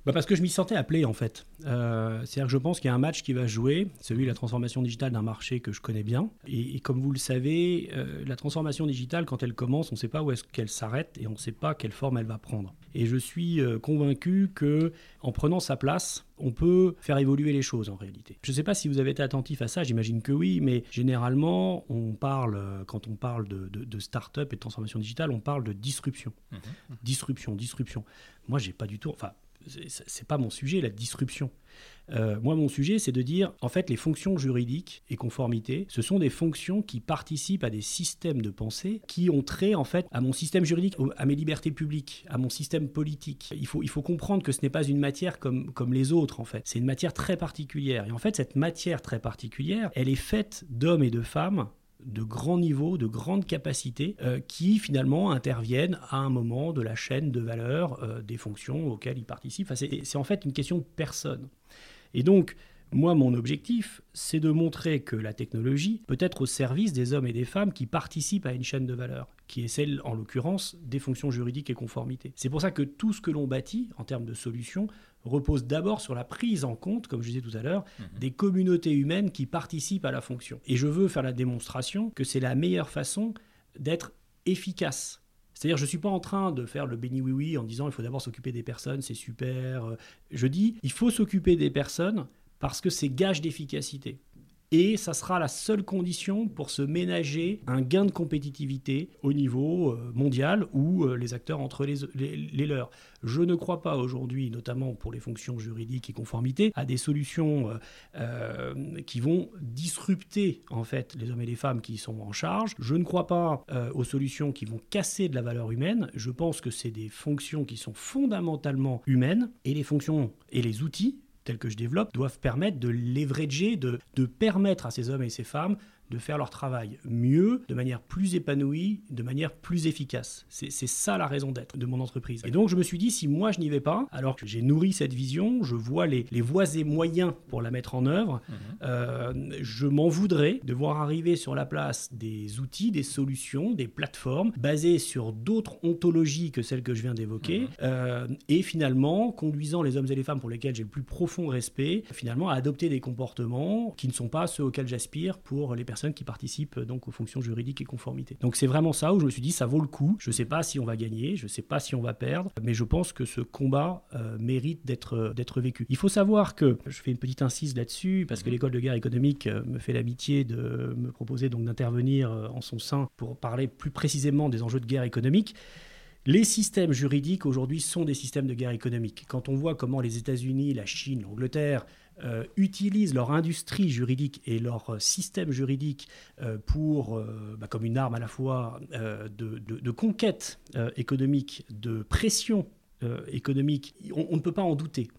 Bah parce que je m'y sentais appelé en fait. Euh, c'est-à-dire que je pense qu'il y a un match qui va jouer, celui de la transformation digitale d'un marché que je connais bien. Et, et comme vous le savez, euh, la transformation digitale, quand elle commence, on ne sait pas où est-ce qu'elle s'arrête et on ne sait pas quelle forme elle va prendre. Et je suis euh, convaincu qu'en prenant sa place, on peut faire évoluer les choses en réalité. Je ne sais pas si vous avez été attentif à ça, j'imagine que oui, mais généralement, on parle, quand on parle de, de, de start-up et de transformation digitale, on parle de disruption. Mmh. Disruption, disruption. Moi, j'ai pas du tout... Enfin, c'est pas mon sujet, la disruption. Euh, moi, mon sujet, c'est de dire, en fait, les fonctions juridiques et conformité, ce sont des fonctions qui participent à des systèmes de pensée qui ont trait, en fait, à mon système juridique, à mes libertés publiques, à mon système politique. Il faut, il faut comprendre que ce n'est pas une matière comme, comme les autres, en fait. C'est une matière très particulière. Et en fait, cette matière très particulière, elle est faite d'hommes et de femmes de grands niveaux, de grandes capacités euh, qui finalement interviennent à un moment de la chaîne de valeur euh, des fonctions auxquelles ils participent. Enfin, c'est, c'est en fait une question de personne. Et donc, moi, mon objectif, c'est de montrer que la technologie peut être au service des hommes et des femmes qui participent à une chaîne de valeur, qui est celle, en l'occurrence, des fonctions juridiques et conformité. C'est pour ça que tout ce que l'on bâtit en termes de solutions repose d'abord sur la prise en compte, comme je disais tout à l'heure, mmh. des communautés humaines qui participent à la fonction. Et je veux faire la démonstration que c'est la meilleure façon d'être efficace. C'est-à-dire, je ne suis pas en train de faire le béni oui-oui en disant « il faut d'abord s'occuper des personnes, c'est super ». Je dis « il faut s'occuper des personnes parce que c'est gage d'efficacité ». Et ça sera la seule condition pour se ménager un gain de compétitivité au niveau mondial ou les acteurs entre les, les, les leurs. Je ne crois pas aujourd'hui, notamment pour les fonctions juridiques et conformité, à des solutions euh, euh, qui vont disrupter en fait, les hommes et les femmes qui sont en charge. Je ne crois pas euh, aux solutions qui vont casser de la valeur humaine. Je pense que c'est des fonctions qui sont fondamentalement humaines et les fonctions et les outils tels que je développe, doivent permettre de leverager, de, de permettre à ces hommes et ces femmes de faire leur travail mieux, de manière plus épanouie, de manière plus efficace. C'est, c'est ça la raison d'être de mon entreprise. Et donc je me suis dit, si moi je n'y vais pas, alors que j'ai nourri cette vision, je vois les, les voies et moyens pour la mettre en œuvre, mmh. euh, je m'en voudrais de voir arriver sur la place des outils, des solutions, des plateformes basées sur d'autres ontologies que celles que je viens d'évoquer, mmh. euh, et finalement conduisant les hommes et les femmes pour lesquels j'ai le plus profond respect, finalement à adopter des comportements qui ne sont pas ceux auxquels j'aspire pour les personnes personnes qui participent donc aux fonctions juridiques et conformité. Donc c'est vraiment ça où je me suis dit ça vaut le coup. Je ne sais pas si on va gagner, je ne sais pas si on va perdre, mais je pense que ce combat euh, mérite d'être, d'être vécu. Il faut savoir que, je fais une petite incise là-dessus, parce que l'école de guerre économique me fait l'amitié de me proposer donc d'intervenir en son sein pour parler plus précisément des enjeux de guerre économique. Les systèmes juridiques aujourd'hui sont des systèmes de guerre économique. Quand on voit comment les États-Unis, la Chine, l'Angleterre Euh, utilisent leur industrie juridique et leur euh, système juridique euh, pour, euh, bah, comme une arme à la fois euh, de, de, de conquête euh, économique, de pression euh, économique, on, on ne peut pas en douter.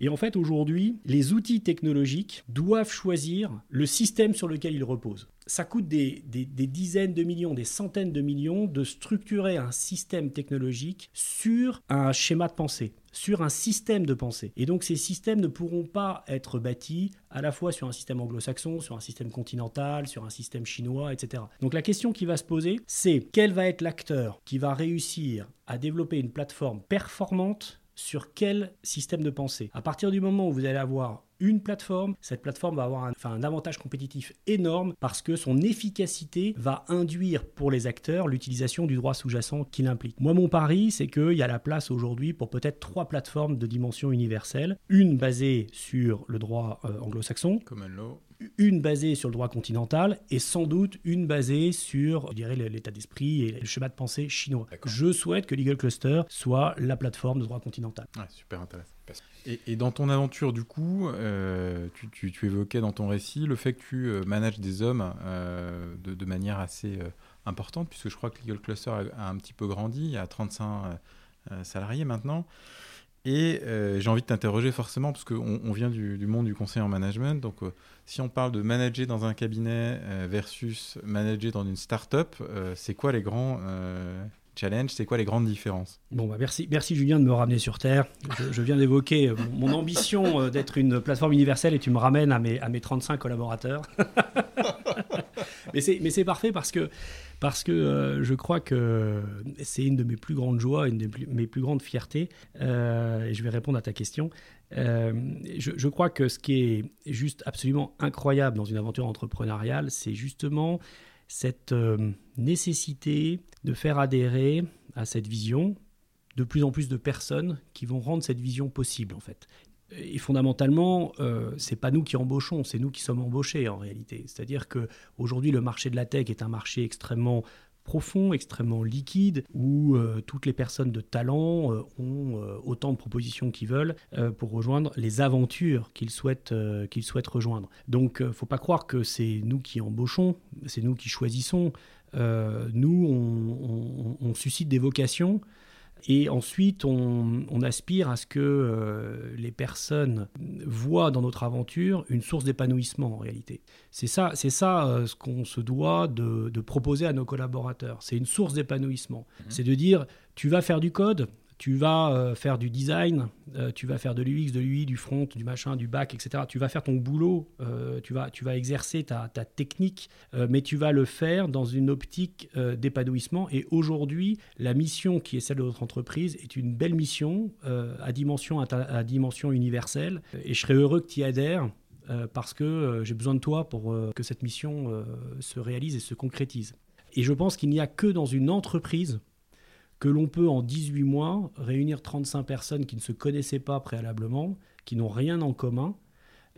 Et en fait, aujourd'hui, les outils technologiques doivent choisir le système sur lequel ils reposent. Ça coûte des, des, des dizaines de millions, des centaines de millions de structurer un système technologique sur un schéma de pensée, sur un système de pensée. Et donc ces systèmes ne pourront pas être bâtis à la fois sur un système anglo-saxon, sur un système continental, sur un système chinois, et cetera. Donc la question qui va se poser, c'est quel va être l'acteur qui va réussir à développer une plateforme performante sur quel système de pensée. À partir du moment où vous allez avoir une plateforme, cette plateforme va avoir un, enfin, un avantage compétitif énorme parce que son efficacité va induire pour les acteurs l'utilisation du droit sous-jacent qui l'implique. Moi, mon pari, c'est qu'il y a la place aujourd'hui pour peut-être trois plateformes de dimension universelle. Une basée sur le droit euh, anglo-saxon, common law, une basée sur le droit continental et sans doute une basée sur, je dirais, l'état d'esprit et le schéma de pensée chinois. D'accord. Je souhaite que Legalcluster soit la plateforme de droit continental. Ouais, super intéressant. Et, et dans ton aventure, du coup, euh, tu, tu, tu évoquais dans ton récit le fait que tu euh, manages des hommes euh, de, de manière assez euh, importante, puisque je crois que Legalcluster a, a un petit peu grandi, il y a trente-cinq euh, salariés maintenant. Et euh, j'ai envie de t'interroger forcément, parce qu'on on vient du, du monde du conseil en management. Donc, euh, si on parle de manager dans un cabinet euh, versus manager dans une start-up, euh, c'est quoi les grands... Euh, challenge, c'est quoi les grandes différences ? Bon, bah merci, merci Julien de me ramener sur Terre. Je, je viens d'évoquer mon, mon ambition euh, d'être une plateforme universelle et tu me ramènes à mes, à mes trente-cinq collaborateurs. mais, c'est, mais c'est parfait parce que, parce que euh, je crois que c'est une de mes plus grandes joies, une de plus, mes plus grandes fiertés. Euh, et je vais répondre à ta question. Euh, je, je crois que ce qui est juste absolument incroyable dans une aventure entrepreneuriale, c'est justement cette euh, nécessité de faire adhérer à cette vision de plus en plus de personnes qui vont rendre cette vision possible, en fait. Et fondamentalement, euh, c'est pas nous qui embauchons, c'est nous qui sommes embauchés, en réalité. C'est-à-dire qu'aujourd'hui, le marché de la tech est un marché extrêmement profond, extrêmement liquide, où euh, toutes les personnes de talent euh, ont euh, autant de propositions qu'ils veulent euh, pour rejoindre les aventures qu'ils souhaitent, euh, qu'ils souhaitent rejoindre. Donc, il euh, ne faut pas croire que c'est nous qui embauchons, c'est nous qui choisissons. Euh, nous, on, on, on suscite des vocations et ensuite, on, on aspire à ce que euh, les personnes voient dans notre aventure une source d'épanouissement, en réalité. C'est ça, c'est ça euh, ce qu'on se doit de, de proposer à nos collaborateurs. C'est une source d'épanouissement. Mmh. C'est de dire, tu vas faire du code, tu vas euh, faire du design, euh, tu vas faire de l'U X, de l'U I, du front, du machin, du back, et cetera. Tu vas faire ton boulot, euh, tu vas, tu vas exercer ta, ta technique, euh, mais tu vas le faire dans une optique euh, d'épanouissement. Et aujourd'hui, la mission qui est celle de notre entreprise est une belle mission euh, à dimension, à, ta, à dimension universelle. Et je serais heureux que tu y adhères. Euh, parce que euh, j'ai besoin de toi pour euh, que cette mission euh, se réalise et se concrétise. Et je pense qu'il n'y a que dans une entreprise que l'on peut en dix-huit mois réunir trente-cinq personnes qui ne se connaissaient pas préalablement, qui n'ont rien en commun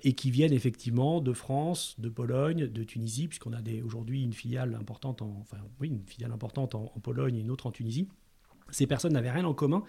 et qui viennent effectivement de France, de Pologne, de Tunisie, puisqu'on a des, aujourd'hui une filiale importante, en, enfin, oui, une filiale importante en, en Pologne et une autre en Tunisie. Ces personnes n'avaient rien en commun,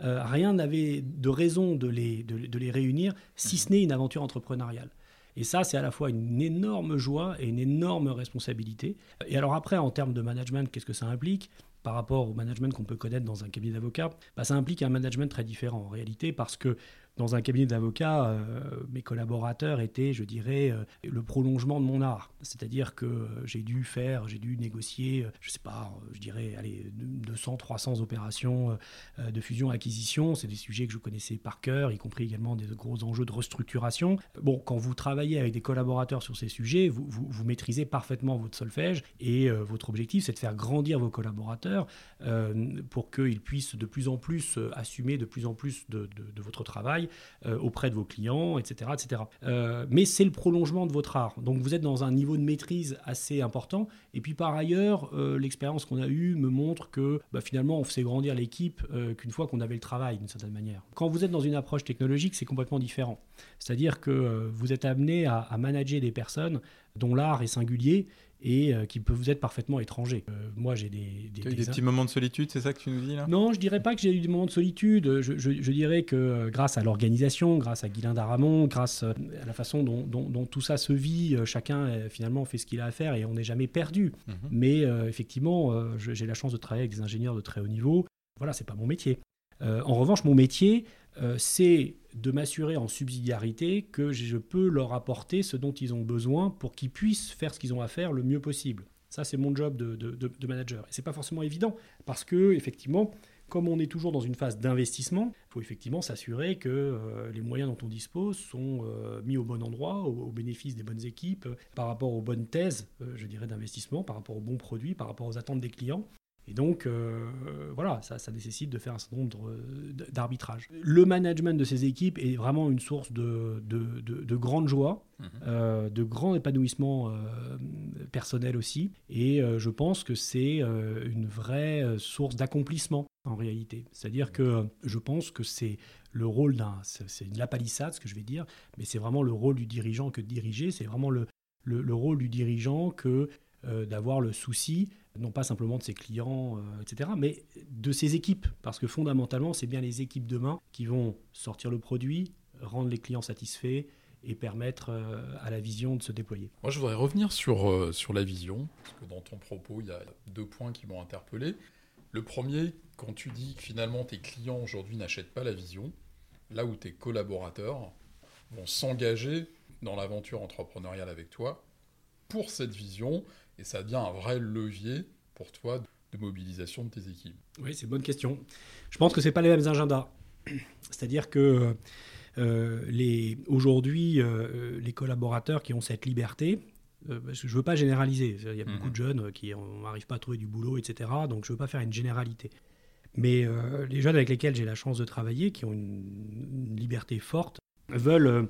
euh, rien n'avait de raison de les, de, de les réunir, si ce n'est une aventure entrepreneuriale. Et ça, c'est à la fois une énorme joie et une énorme responsabilité. Et alors après, en termes de management, qu'est-ce que ça implique ? Par rapport au management qu'on peut connaître dans un cabinet d'avocats, bah ça implique un management très différent en réalité parce que Dans un cabinet d'avocats, euh, mes collaborateurs étaient, je dirais, euh, le prolongement de mon art. C'est-à-dire que j'ai dû faire, j'ai dû négocier, euh, je ne sais pas, je dirais, allez, deux cents, trois cents opérations euh, de fusion-acquisition. C'est des sujets que je connaissais par cœur, y compris également des gros enjeux de restructuration. Bon, quand vous travaillez avec des collaborateurs sur ces sujets, vous, vous, vous maîtrisez parfaitement votre solfège et euh, votre objectif, c'est de faire grandir vos collaborateurs euh, pour qu'ils puissent de plus en plus assumer de plus en plus de, de, de votre travail auprès de vos clients, et cetera, et cetera. Euh, mais c'est le prolongement de votre art. Donc, vous êtes dans un niveau de maîtrise assez important. Et puis, par ailleurs, euh, l'expérience qu'on a eue me montre que bah, finalement, on faisait grandir l'équipe euh, qu'une fois qu'on avait le travail, d'une certaine manière. Quand vous êtes dans une approche technologique, c'est complètement différent. C'est-à-dire que euh, vous êtes amené à, à manager des personnes dont l'art est singulier et euh, qui peuvent vous être parfaitement étrangers. Euh, moi, j'ai des... des, des, des petits moments de solitude, c'est ça que tu nous dis là ? Non, je ne dirais pas que j'ai eu des moments de solitude. Je, je, je dirais que euh, grâce à l'organisation, grâce à Guillaume d'Haramont, grâce euh, à la façon dont, dont, dont tout ça se vit, euh, chacun euh, finalement fait ce qu'il a à faire et on n'est jamais perdu. Mmh. Mais euh, effectivement, euh, je, j'ai la chance de travailler avec des ingénieurs de très haut niveau. Voilà, ce n'est pas mon métier. Euh, en revanche, mon métier, euh, c'est de m'assurer en subsidiarité que je peux leur apporter ce dont ils ont besoin pour qu'ils puissent faire ce qu'ils ont à faire le mieux possible. Ça, c'est mon job de, de, de, de manager. Et ce n'est pas forcément évident parce que, effectivement, comme on est toujours dans une phase d'investissement, il faut effectivement s'assurer que euh, les moyens dont on dispose sont euh, mis au bon endroit, au, au bénéfice des bonnes équipes, euh, par rapport aux bonnes thèses, euh, je dirais, d'investissement, par rapport aux bons produits, par rapport aux attentes des clients. Et donc, euh, voilà, ça, ça nécessite de faire un certain nombre d'arbitrages. Le management de ces équipes est vraiment une source de, de, de, de grande joie, mmh. euh, de grand épanouissement euh, personnel aussi. Et euh, je pense que c'est euh, une vraie source d'accomplissement, en réalité. C'est-à-dire que je pense que c'est le rôle d'un... C'est, c'est de la palissade, ce que je vais dire, mais c'est vraiment le rôle du dirigeant que de diriger. C'est vraiment le, le, le rôle du dirigeant que euh, d'avoir le souci... non pas simplement de ses clients, euh, et cetera, mais de ses équipes. Parce que fondamentalement, c'est bien les équipes demain qui vont sortir le produit, rendre les clients satisfaits et permettre euh, à la vision de se déployer. Moi, je voudrais revenir sur, euh, sur la vision, parce que dans ton propos, il y a deux points qui m'ont interpellé. Le premier, quand tu dis que finalement, tes clients aujourd'hui n'achètent pas la vision, là où tes collaborateurs vont s'engager dans l'aventure entrepreneuriale avec toi pour cette vision... Et ça devient un vrai levier pour toi de mobilisation de tes équipes. Oui, c'est une bonne question. Je pense que ce n'est pas les mêmes agendas. C'est-à-dire que euh, les, aujourd'hui, euh, les collaborateurs qui ont cette liberté, euh, parce que je ne veux pas généraliser, il y a mmh. beaucoup de jeunes qui n'arrivent pas à trouver du boulot, et cetera. Donc, je ne veux pas faire une généralité. Mais euh, les jeunes avec lesquels j'ai la chance de travailler, qui ont une, une liberté forte, veulent... Euh,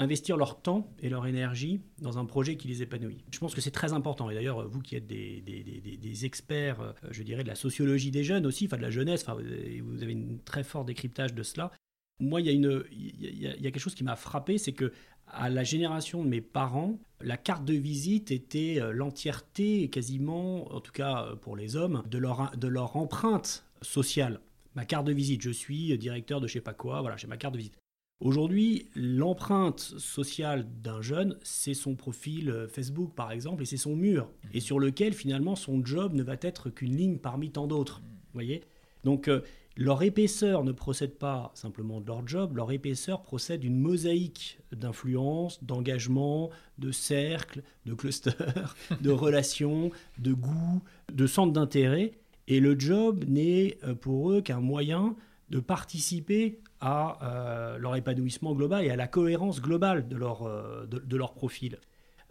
investir leur temps et leur énergie dans un projet qui les épanouit. Je pense que c'est très important. Et d'ailleurs, vous qui êtes des, des, des, des experts, je dirais, de la sociologie des jeunes aussi, enfin de la jeunesse, enfin, vous avez un très fort décryptage de cela. Moi, il y a, une, il y a, il y a quelque chose qui m'a frappé, c'est que à la génération de mes parents, la carte de visite était l'entièreté, quasiment, en tout cas pour les hommes, de leur, de leur empreinte sociale. Ma carte de visite, je suis directeur de je ne sais pas quoi, voilà, j'ai ma carte de visite. Aujourd'hui, l'empreinte sociale d'un jeune, c'est son profil Facebook, par exemple, et c'est son mur, et sur lequel, finalement, son job ne va être qu'une ligne parmi tant d'autres. Vous voyez ? Donc, euh, leur épaisseur ne procède pas simplement de leur job, leur épaisseur procède d'une mosaïque d'influences, d'engagements, de cercles, de clusters, de relations, de goûts, de centres d'intérêt. Et le job n'est pour eux qu'un moyen de participer à euh, leur épanouissement global et à la cohérence globale de leur, euh, de, de leur profil,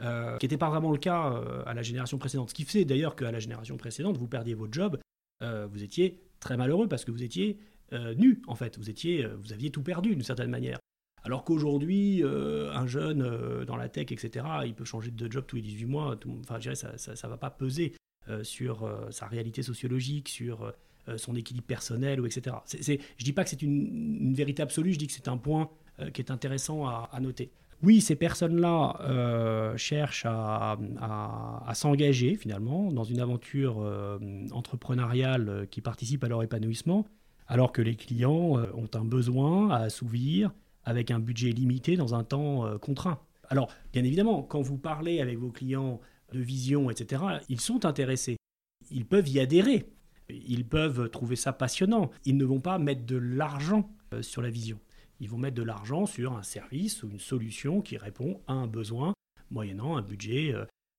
euh, qui n'était pas vraiment le cas euh, à la génération précédente. Ce qui faisait d'ailleurs qu'à la génération précédente, vous perdiez votre job, euh, vous étiez très malheureux parce que vous étiez euh, nus, en fait. Vous, étiez, euh, vous aviez tout perdu, d'une certaine manière. Alors qu'aujourd'hui, euh, un jeune euh, dans la tech, et cetera, il peut changer de job tous les dix-huit mois. Tout, enfin, je dirais, ça ne ça, ça va pas peser euh, sur euh, sa réalité sociologique, sur... Euh, son équilibre personnel, ou et cetera. C'est, c'est, je ne dis pas que c'est une, une vérité absolue, je dis que c'est un point euh, qui est intéressant à, à noter. Oui, ces personnes-là euh, cherchent à, à, à s'engager, finalement, dans une aventure euh, entrepreneuriale euh, qui participe à leur épanouissement, alors que les clients euh, ont un besoin à assouvir avec un budget limité dans un temps euh, contraint. Alors, bien évidemment, quand vous parlez avec vos clients de vision, et cetera, ils sont intéressés, ils peuvent y adhérer. Ils peuvent trouver ça passionnant. Ils ne vont pas mettre de l'argent sur la vision. Ils vont mettre de l'argent sur un service ou une solution qui répond à un besoin, moyennant un budget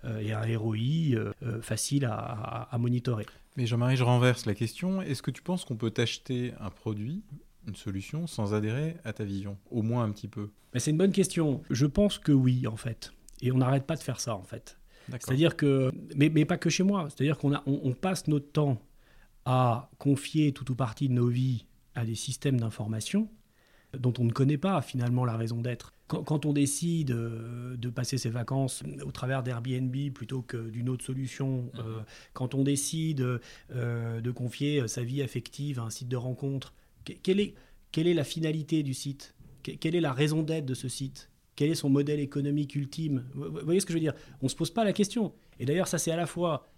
euh, et un R O I euh, facile à, à, à monitorer. Mais Jean-Marie, je renverse la question. Est-ce que tu penses qu'on peut t'acheter un produit, une solution, sans adhérer à ta vision, au moins un petit peu? Mais c'est une bonne question. Je pense que oui, en fait. Et on n'arrête pas de faire ça, en fait. D'accord. C'est-à-dire que, mais, mais pas que chez moi. C'est-à-dire qu'on a, on, on passe notre temps à confier tout ou partie de nos vies à des systèmes d'information dont on ne connaît pas finalement la raison d'être. Quand, quand on décide euh, de passer ses vacances au travers d'Airbnb plutôt que d'une autre solution, euh, quand on décide euh, de confier sa vie affective à un site de rencontre, quelle est, quelle est la finalité du site? Quelle est la raison d'être de ce site? Quel est son modèle économique ultime? Vous voyez ce que je veux dire? On ne se pose pas la question. Et d'ailleurs, ça, c'est à la fois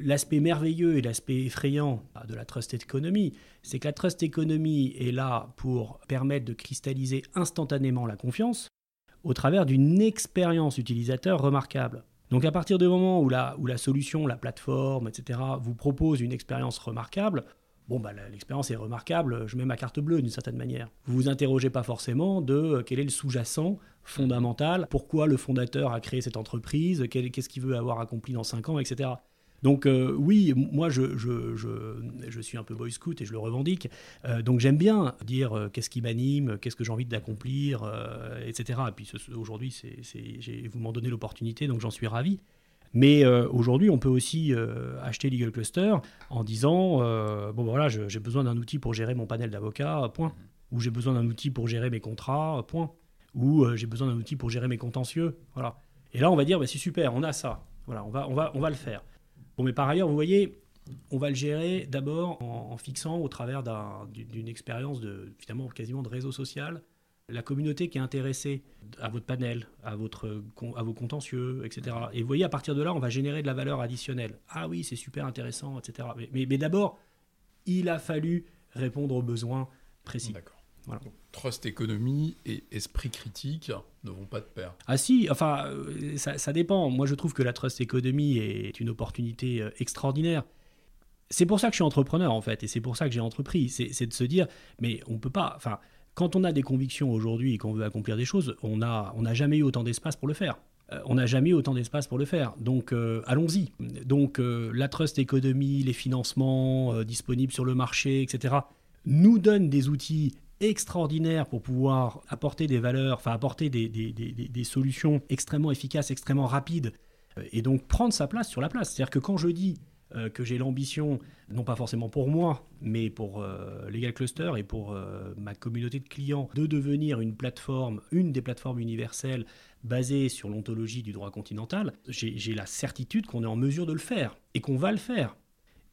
l'aspect merveilleux et l'aspect effrayant de la trust economy. C'est que la trust economy est là pour permettre de cristalliser instantanément la confiance au travers d'une expérience utilisateur remarquable. Donc à partir du moment où la, où la solution, la plateforme, et cetera vous propose une expérience remarquable, bon, bah, l'expérience est remarquable, je mets ma carte bleue d'une certaine manière. Vous ne vous interrogez pas forcément de quel est le sous-jacent fondamental, pourquoi le fondateur a créé cette entreprise, quel, qu'est-ce qu'il veut avoir accompli dans cinq ans, et cetera. Donc euh, oui, moi je, je, je, je suis un peu boy scout et je le revendique, euh, donc j'aime bien dire euh, qu'est-ce qui m'anime, qu'est-ce que j'ai envie d'accomplir, euh, et cetera. Et puis ce, aujourd'hui, c'est, c'est, j'ai, vous m'en donnez l'opportunité, donc j'en suis ravi. Mais euh, aujourd'hui, on peut aussi euh, acheter Legalcluster en disant euh, « bon ben voilà, je, j'ai besoin d'un outil pour gérer mon panel d'avocats, point. Ou j'ai besoin d'un outil pour gérer mes contrats, point. Ou euh, j'ai besoin d'un outil pour gérer mes contentieux, voilà. » Et là, on va dire bah, « c'est super, on a ça, voilà, on va, on va, on va le faire. » Bon, mais par ailleurs, vous voyez, on va le gérer d'abord en, en fixant au travers d'un, d'une expérience de, finalement, quasiment de réseau social, la communauté qui est intéressée à votre panel, à, votre, à vos contentieux, et cetera. Et vous voyez, à partir de là, on va générer de la valeur additionnelle. Ah oui, c'est super intéressant, et cetera. Mais, mais, mais d'abord, il a fallu répondre aux besoins précis. D'accord. Voilà. Donc, trust economy et esprit critique ne vont pas de pair. Ah si, enfin, ça, ça dépend. Moi, je trouve que la trust economy est une opportunité extraordinaire. C'est pour ça que je suis entrepreneur, en fait, et c'est pour ça que j'ai entrepris. C'est, c'est de se dire, mais on ne peut pas... Enfin, quand on a des convictions aujourd'hui et qu'on veut accomplir des choses, on n'a on n'a jamais eu autant d'espace pour le faire. Euh, on n'a jamais eu autant d'espace pour le faire. Donc, euh, allons-y. Donc, euh, la trust economy, les financements euh, disponibles sur le marché, et cetera, nous donnent des outils extraordinaires pour pouvoir apporter des valeurs, enfin, apporter des, des, des, des solutions extrêmement efficaces, extrêmement rapides, euh, et donc prendre sa place sur la place. C'est-à-dire que quand je dis euh, que j'ai l'ambition, non pas forcément pour moi, mais pour euh, Legalcluster et pour euh, ma communauté de clients, de devenir une plateforme, une des plateformes universelles basée sur l'ontologie du droit continental, j'ai, j'ai la certitude qu'on est en mesure de le faire et qu'on va le faire.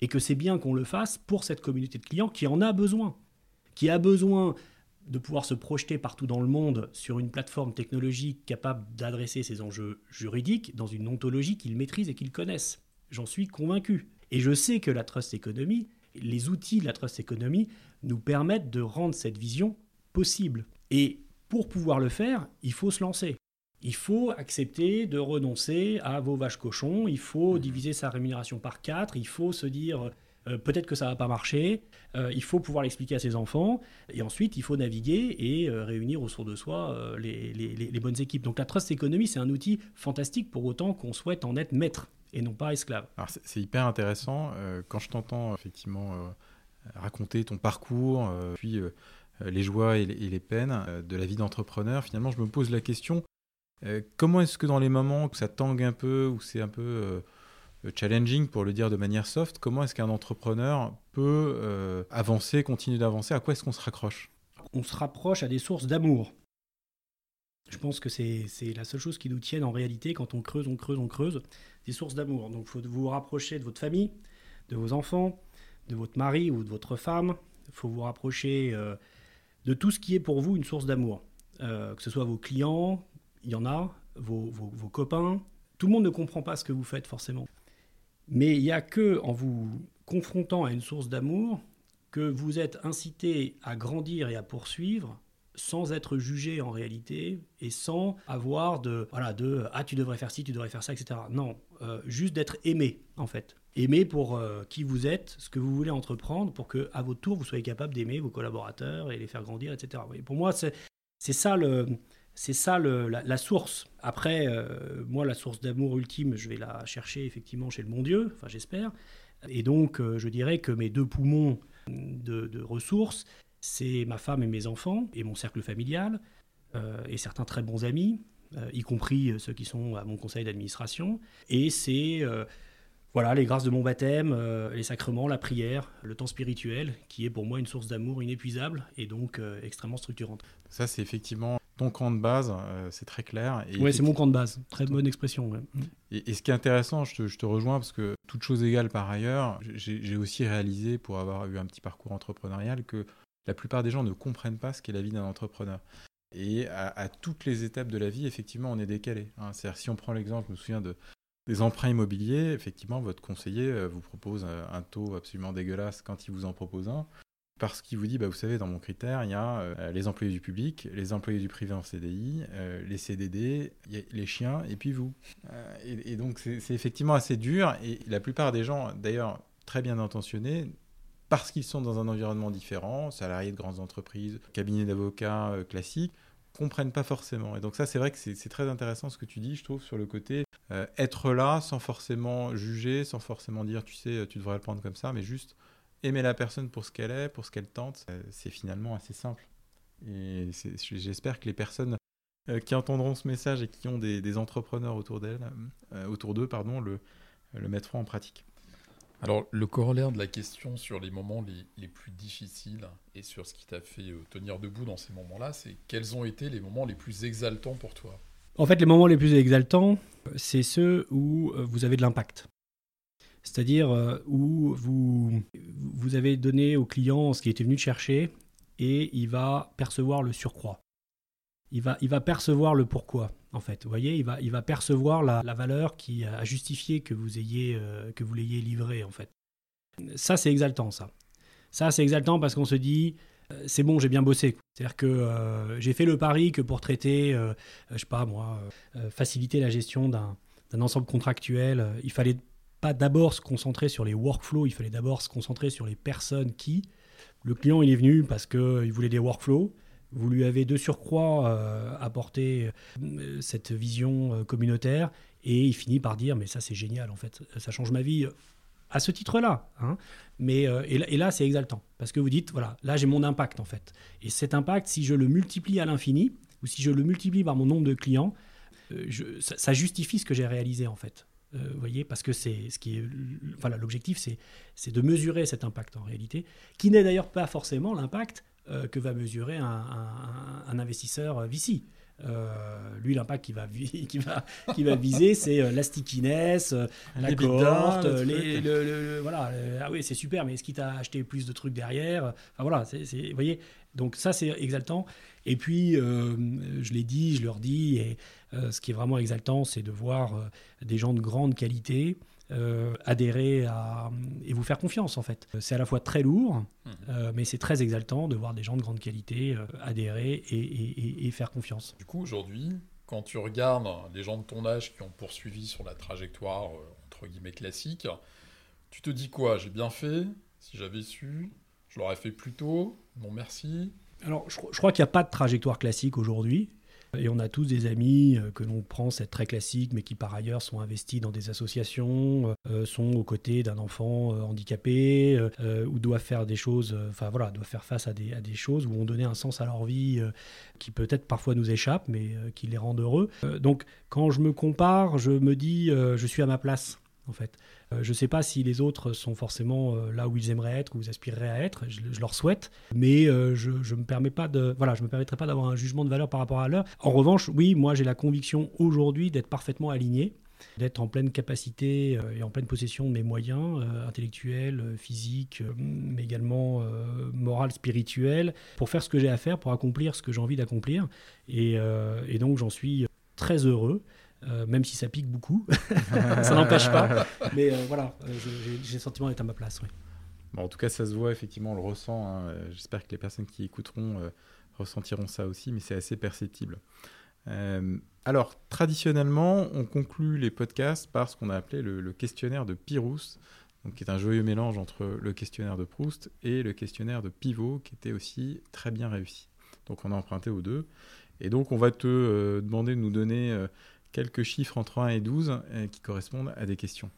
Et que c'est bien qu'on le fasse pour cette communauté de clients qui en a besoin, qui a besoin de pouvoir se projeter partout dans le monde sur une plateforme technologique capable d'adresser ses enjeux juridiques dans une ontologie qu'ils maîtrisent et qu'ils connaissent. J'en suis convaincu. Et je sais que la trust economy, les outils de la trust economy nous permettent de rendre cette vision possible. Et pour pouvoir le faire, il faut se lancer. Il faut accepter de renoncer à vos vaches cochons, il faut diviser sa rémunération par quatre, il faut se dire euh, peut-être que ça va pas marcher, euh, il faut pouvoir l'expliquer à ses enfants, et ensuite il faut naviguer et euh, réunir autour de soi euh, les, les, les bonnes équipes. Donc la trust economy, c'est un outil fantastique pour autant qu'on souhaite en être maître et non pas esclave. Alors c'est, c'est hyper intéressant. Euh, quand je t'entends effectivement euh, raconter ton parcours, euh, puis euh, les joies et les, et les peines euh, de la vie d'entrepreneur, finalement je me pose la question, euh, comment est-ce que dans les moments où ça tangue un peu, où c'est un peu euh, challenging pour le dire de manière soft, comment est-ce qu'un entrepreneur peut euh, avancer, continuer d'avancer? À quoi est-ce qu'on se raccroche? On se rapproche à des sources d'amour. Je pense que c'est, c'est la seule chose qui nous tienne en réalité quand on creuse, on creuse, on creuse, des sources d'amour. Donc il faut vous rapprocher de votre famille, de vos enfants, de votre mari ou de votre femme. Il faut vous rapprocher euh, de tout ce qui est pour vous une source d'amour. Euh, que ce soit vos clients, il y en a, vos, vos, vos copains. Tout le monde ne comprend pas ce que vous faites forcément. Mais il n'y a que en vous confrontant à une source d'amour que vous êtes incité à grandir et à poursuivre sans être jugé en réalité et sans avoir de, voilà, de « ah, tu devrais faire ci, tu devrais faire ça », et cetera. Non, euh, juste d'être aimé, en fait. Aimé pour euh, qui vous êtes, ce que vous voulez entreprendre, pour qu'à votre tour, vous soyez capable d'aimer vos collaborateurs et les faire grandir, et cetera. Et pour moi, c'est, C'est ça, le, c'est ça le, la, la source. Après, euh, moi, la source d'amour ultime, je vais la chercher effectivement chez le bon Dieu, enfin j'espère. Et donc, euh, je dirais que mes deux poumons de, de ressources, c'est ma femme et mes enfants, et mon cercle familial, euh, et certains très bons amis, euh, y compris ceux qui sont à mon conseil d'administration. Et c'est... Euh, Voilà, les grâces de mon baptême, euh, les sacrements, la prière, le temps spirituel, qui est pour moi une source d'amour inépuisable et donc euh, extrêmement structurante. Ça, c'est effectivement ton camp de base, euh, c'est très clair. Oui, c'est mon camp de base, très bonne expression. Ouais. Et, et ce qui est intéressant, je te, je te rejoins, parce que toute chose égale par ailleurs, j'ai, j'ai aussi réalisé, pour avoir eu un petit parcours entrepreneurial, que la plupart des gens ne comprennent pas ce qu'est la vie d'un entrepreneur. Et à, à toutes les étapes de la vie, effectivement, on est décalé. Hein. C'est-à-dire, si on prend l'exemple, je me souviens de... des emprunts immobiliers, effectivement, votre conseiller vous propose un taux absolument dégueulasse quand il vous en propose un, parce qu'il vous dit, bah, vous savez, dans mon critère, il y a les employés du public, les employés du privé en C D I, les C D D, les chiens, et puis vous. Et, et donc, c'est, c'est effectivement assez dur, et la plupart des gens, d'ailleurs, très bien intentionnés, parce qu'ils sont dans un environnement différent, salariés de grandes entreprises, cabinets d'avocats classiques, comprennent pas forcément. Et donc ça, c'est vrai que c'est, c'est très intéressant ce que tu dis, je trouve, sur le côté euh, être là sans forcément juger, sans forcément dire, tu sais, tu devrais le prendre comme ça, mais juste aimer la personne pour ce qu'elle est, pour ce qu'elle tente, euh, c'est finalement assez simple. Et c'est, j'espère que les personnes euh, qui entendront ce message et qui ont des, des entrepreneurs autour d'elles, euh, autour d'eux, pardon, le, le mettront en pratique. Alors, le corollaire de la question sur les moments les, les plus difficiles et sur ce qui t'a fait tenir debout dans ces moments-là, c'est quels ont été les moments les plus exaltants pour toi ? En fait, les moments les plus exaltants, c'est ceux où vous avez de l'impact. C'est-à-dire où vous, vous avez donné au client ce qu'il était venu chercher et il va percevoir le surcroît. Il va, il va percevoir le pourquoi, en fait. Vous voyez, il va, il va percevoir la, la valeur qui a justifié que vous, ayez, euh, que vous l'ayez livré, en fait. Ça, c'est exaltant, ça. Ça, c'est exaltant parce qu'on se dit, euh, c'est bon, j'ai bien bossé. C'est-à-dire que euh, j'ai fait le pari que pour traiter, euh, je sais pas moi, euh, faciliter la gestion d'un, d'un ensemble contractuel, euh, il fallait pas d'abord se concentrer sur les workflows, il fallait d'abord se concentrer sur les personnes qui... Le client, il est venu parce qu'il voulait des workflows. Vous lui avez de surcroît euh, apporté euh, cette vision euh, communautaire et il finit par dire « mais ça c'est génial en fait, ça change ma vie à ce titre-là hein. ». Mais euh, et, et là c'est exaltant parce que vous dites « voilà, là j'ai mon impact en fait ». Et cet impact, si je le multiplie à l'infini ou si je le multiplie par mon nombre de clients, euh, je, ça, ça justifie ce que j'ai réalisé en fait. Euh, vous voyez, parce que c'est ce qui est, enfin, là, l'objectif c'est, c'est de mesurer cet impact en réalité, qui n'est d'ailleurs pas forcément l'impact que va mesurer un, un, un investisseur V C. Euh, lui, l'impact qu'il va, qu'il va, qu'il va viser, c'est la stickiness, la les cohorte, le les, le, le, le, voilà. Ah oui, c'est super, mais est-ce qu'il t'a acheté plus de trucs derrière ? Enfin voilà, c'est, c'est, vous voyez. Donc ça, c'est exaltant. Et puis, euh, je l'ai dit, je leur dis, et euh, ce qui est vraiment exaltant, c'est de voir euh, des gens de grande qualité Euh, adhérer à, et vous faire confiance en fait. C'est à la fois très lourd, mmh. euh, mais c'est très exaltant de voir des gens de grande qualité euh, adhérer et, et, et, et faire confiance. Du coup, aujourd'hui, quand tu regardes les gens de ton âge qui ont poursuivi sur la trajectoire euh, entre guillemets classique, tu te dis quoi ? J'ai bien fait ? Si j'avais su, je l'aurais fait plus tôt ? Non merci. Alors, je, je crois qu'il n'y a pas de trajectoire classique aujourd'hui. Et on a tous des amis que l'on pense être très classiques, mais qui par ailleurs sont investis dans des associations, euh, sont aux côtés d'un enfant euh, handicapé, euh, ou doivent faire des choses, enfin euh, voilà, doivent faire face à des, à des choses, ou ont donné un sens à leur vie euh, qui peut-être parfois nous échappe, mais euh, qui les rendent heureux. Euh, donc quand je me compare, je me dis euh, je suis à ma place. En fait. Euh, je ne sais pas si les autres sont forcément euh, là où ils aimeraient être, où ils aspireraient à être, je, je leur souhaite, mais euh, je ne me permets pas de, voilà, je me permettrai pas d'avoir un jugement de valeur par rapport à leur. En revanche, oui, moi j'ai la conviction aujourd'hui d'être parfaitement aligné, d'être en pleine capacité euh, et en pleine possession de mes moyens euh, intellectuels, euh, physiques, euh, mais également euh, moraux, spirituels, pour faire ce que j'ai à faire, pour accomplir ce que j'ai envie d'accomplir. Et, euh, et donc j'en suis très heureux. Euh, même si ça pique beaucoup, ça n'empêche pas. Mais euh, voilà, euh, je, j'ai, j'ai le sentiment d'être à ma place. Oui. Bon, en tout cas, ça se voit, effectivement, on le ressent. Hein. J'espère que les personnes qui écouteront euh, ressentiront ça aussi, mais c'est assez perceptible. Euh, alors, traditionnellement, on conclut les podcasts par ce qu'on a appelé le, le questionnaire de Pyrrhus, donc qui est un joyeux mélange entre le questionnaire de Proust et le questionnaire de Pivot, qui était aussi très bien réussi. Donc on a emprunté aux deux. Et donc on va te euh, demander de nous donner euh, quelques chiffres entre un et douze euh, qui correspondent à des questions.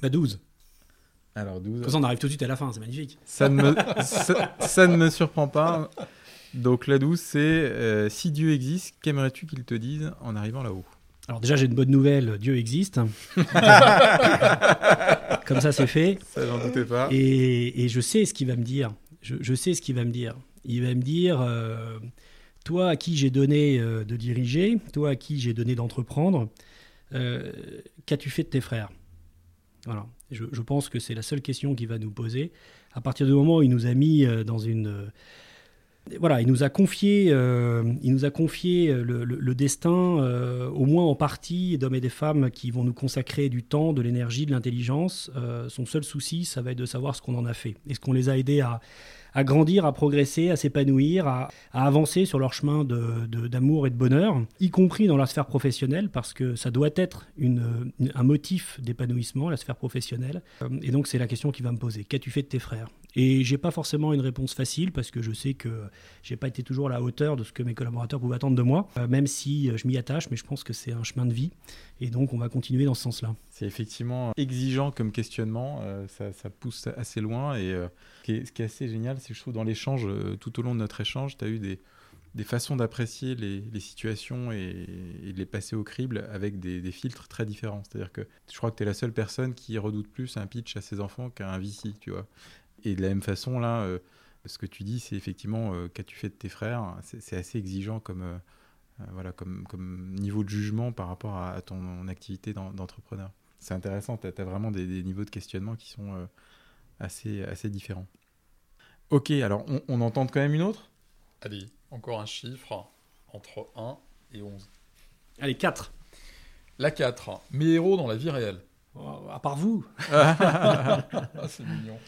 Bah douze. Alors douze. De toute façon, on arrive tout de suite à la fin, c'est magnifique. Ça ne me, ça, ça ne me surprend pas. Donc la douze, c'est euh, si Dieu existe, qu'aimerais-tu qu'il te dise en arrivant là-haut ? Alors déjà, j'ai une bonne nouvelle, Dieu existe. Comme ça, c'est fait. Ça, j'en doutais pas. Et, et je sais ce qu'il va me dire. Je, je sais ce qu'il va me dire. Il va me dire, euh, toi à qui j'ai donné euh, de diriger, toi à qui j'ai donné d'entreprendre, euh, qu'as-tu fait de tes frères ? Voilà. Je, je pense que c'est la seule question qu'il va nous poser. À partir du moment où il nous a mis euh, dans une... Euh, Voilà, il nous a confié, euh, il nous a confié le, le, le destin, euh, au moins en partie, d'hommes et des femmes qui vont nous consacrer du temps, de l'énergie, de l'intelligence. Euh, son seul souci, ça va être de savoir ce qu'on en a fait. Est-ce qu'on les a aidés à, à grandir, à progresser, à s'épanouir, à, à avancer sur leur chemin de, de, d'amour et de bonheur, y compris dans la sphère professionnelle, parce que ça doit être une, une, un motif d'épanouissement, la sphère professionnelle. Et donc, c'est la question qu'il va me poser. Qu'as-tu fait de tes frères ? Et je n'ai pas forcément une réponse facile parce que je sais que je n'ai pas été toujours à la hauteur de ce que mes collaborateurs pouvaient attendre de moi, même si je m'y attache, mais je pense que c'est un chemin de vie. Et donc, on va continuer dans ce sens-là. C'est effectivement exigeant comme questionnement. Euh, ça, ça pousse assez loin. Et euh, ce, qui est, ce qui est assez génial, c'est que je trouve dans l'échange, euh, tout au long de notre échange, tu as eu des, des façons d'apprécier les, les situations et, et de les passer au crible avec des, des filtres très différents. C'est-à-dire que je crois que tu es la seule personne qui redoute plus un pitch à ses enfants qu'un V C, tu vois. Et de la même façon, là, euh, ce que tu dis, c'est effectivement euh, qu'as-tu fait de tes frères ? C'est, c'est assez exigeant comme, euh, voilà, comme, comme niveau de jugement par rapport à, à ton activité d'en, d'entrepreneur. C'est intéressant, tu as vraiment des, des niveaux de questionnement qui sont euh, assez, assez différents. Ok, alors on, on en tente quand même une autre ? Allez, encore un chiffre entre un et onze. Allez, quatre. La quatre, mes héros dans la vie réelle. Oh, à part vous. C'est mignon.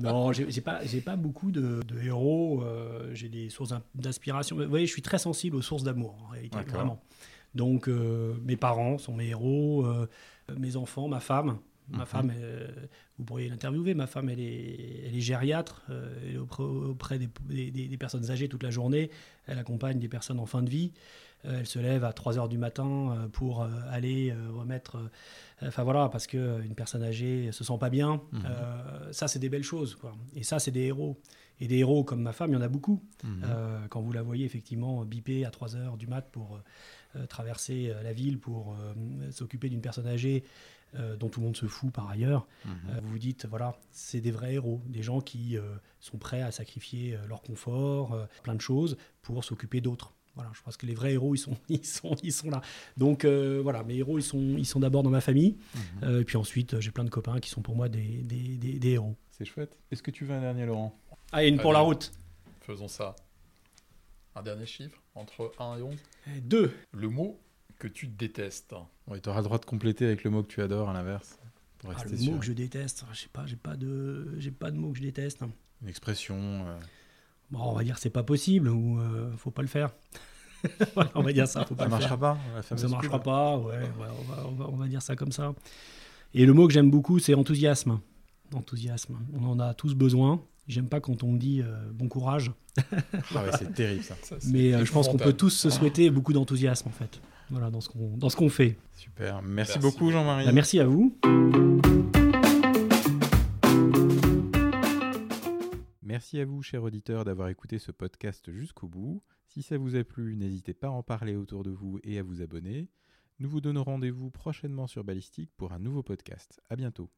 Non, j'ai, j'ai pas, j'ai pas beaucoup de, de héros. Euh, j'ai des sources d'inspiration. Vous voyez, je suis très sensible aux sources d'amour, en réalité, D'accord. vraiment. Donc, euh, mes parents sont mes héros, euh, mes enfants, ma femme. Ma mm-hmm. femme, euh, vous pourriez l'interviewer, ma femme, elle est, elle est gériatre, euh, elle est auprès, auprès des, des, des personnes âgées toute la journée. Elle accompagne des personnes en fin de vie. Elle se lève à trois heures du matin pour aller remettre... Enfin voilà, parce qu'une personne âgée ne se sent pas bien. Mmh. Euh, ça, c'est des belles choses, quoi. Et ça, c'est des héros. Et des héros comme ma femme, il y en a beaucoup. Mmh. Euh, quand vous la voyez effectivement biper à trois heures du mat pour euh, traverser la ville, pour euh, s'occuper d'une personne âgée euh, dont tout le monde se fout par ailleurs, mmh. euh, vous vous dites, voilà, c'est des vrais héros. Des gens qui euh, sont prêts à sacrifier leur confort, euh, plein de choses, pour s'occuper d'autres. Voilà, je pense que les vrais héros, ils sont, ils sont, ils sont là. Donc, euh, voilà, mes héros, ils sont, ils sont d'abord dans ma famille. Mmh. Euh, et puis ensuite, j'ai plein de copains qui sont pour moi des, des, des, des héros. C'est chouette. Est-ce que tu veux un dernier, Laurent ? Ah, et une Allez, pour la route. Faisons ça. Un dernier chiffre, entre un et onze. deux. Le mot que tu détestes. Ouais, tu auras le droit de compléter avec le mot que tu adores, à l'inverse. Pour rester ah, le sûr. Mot que je déteste. Je sais pas, j'ai pas de, j'ai pas de mot que je déteste. Une expression... Euh... Bon, on va dire c'est pas possible ou euh, faut pas le faire. Voilà, on va dire ça, faut pas ça le marchera faire. Pas, ça marchera pub. Pas. Ouais, ouais on, va, on, va, on va dire ça comme ça. Et le mot que j'aime beaucoup, c'est enthousiasme. Enthousiasme. On en a tous besoin. J'aime pas quand on me dit euh, bon courage. Ah ouais, c'est terrible ça. ça c'est Mais euh, je pense qu'on peut tous se souhaiter beaucoup d'enthousiasme en fait. Voilà dans ce qu'on dans ce qu'on fait. Super. Merci, merci beaucoup Jean-Marie. Bah, merci à vous. Merci à vous, chers auditeurs, d'avoir écouté ce podcast jusqu'au bout. Si ça vous a plu, n'hésitez pas à en parler autour de vous et à vous abonner. Nous vous donnons rendez-vous prochainement sur Ballistique pour un nouveau podcast. À bientôt.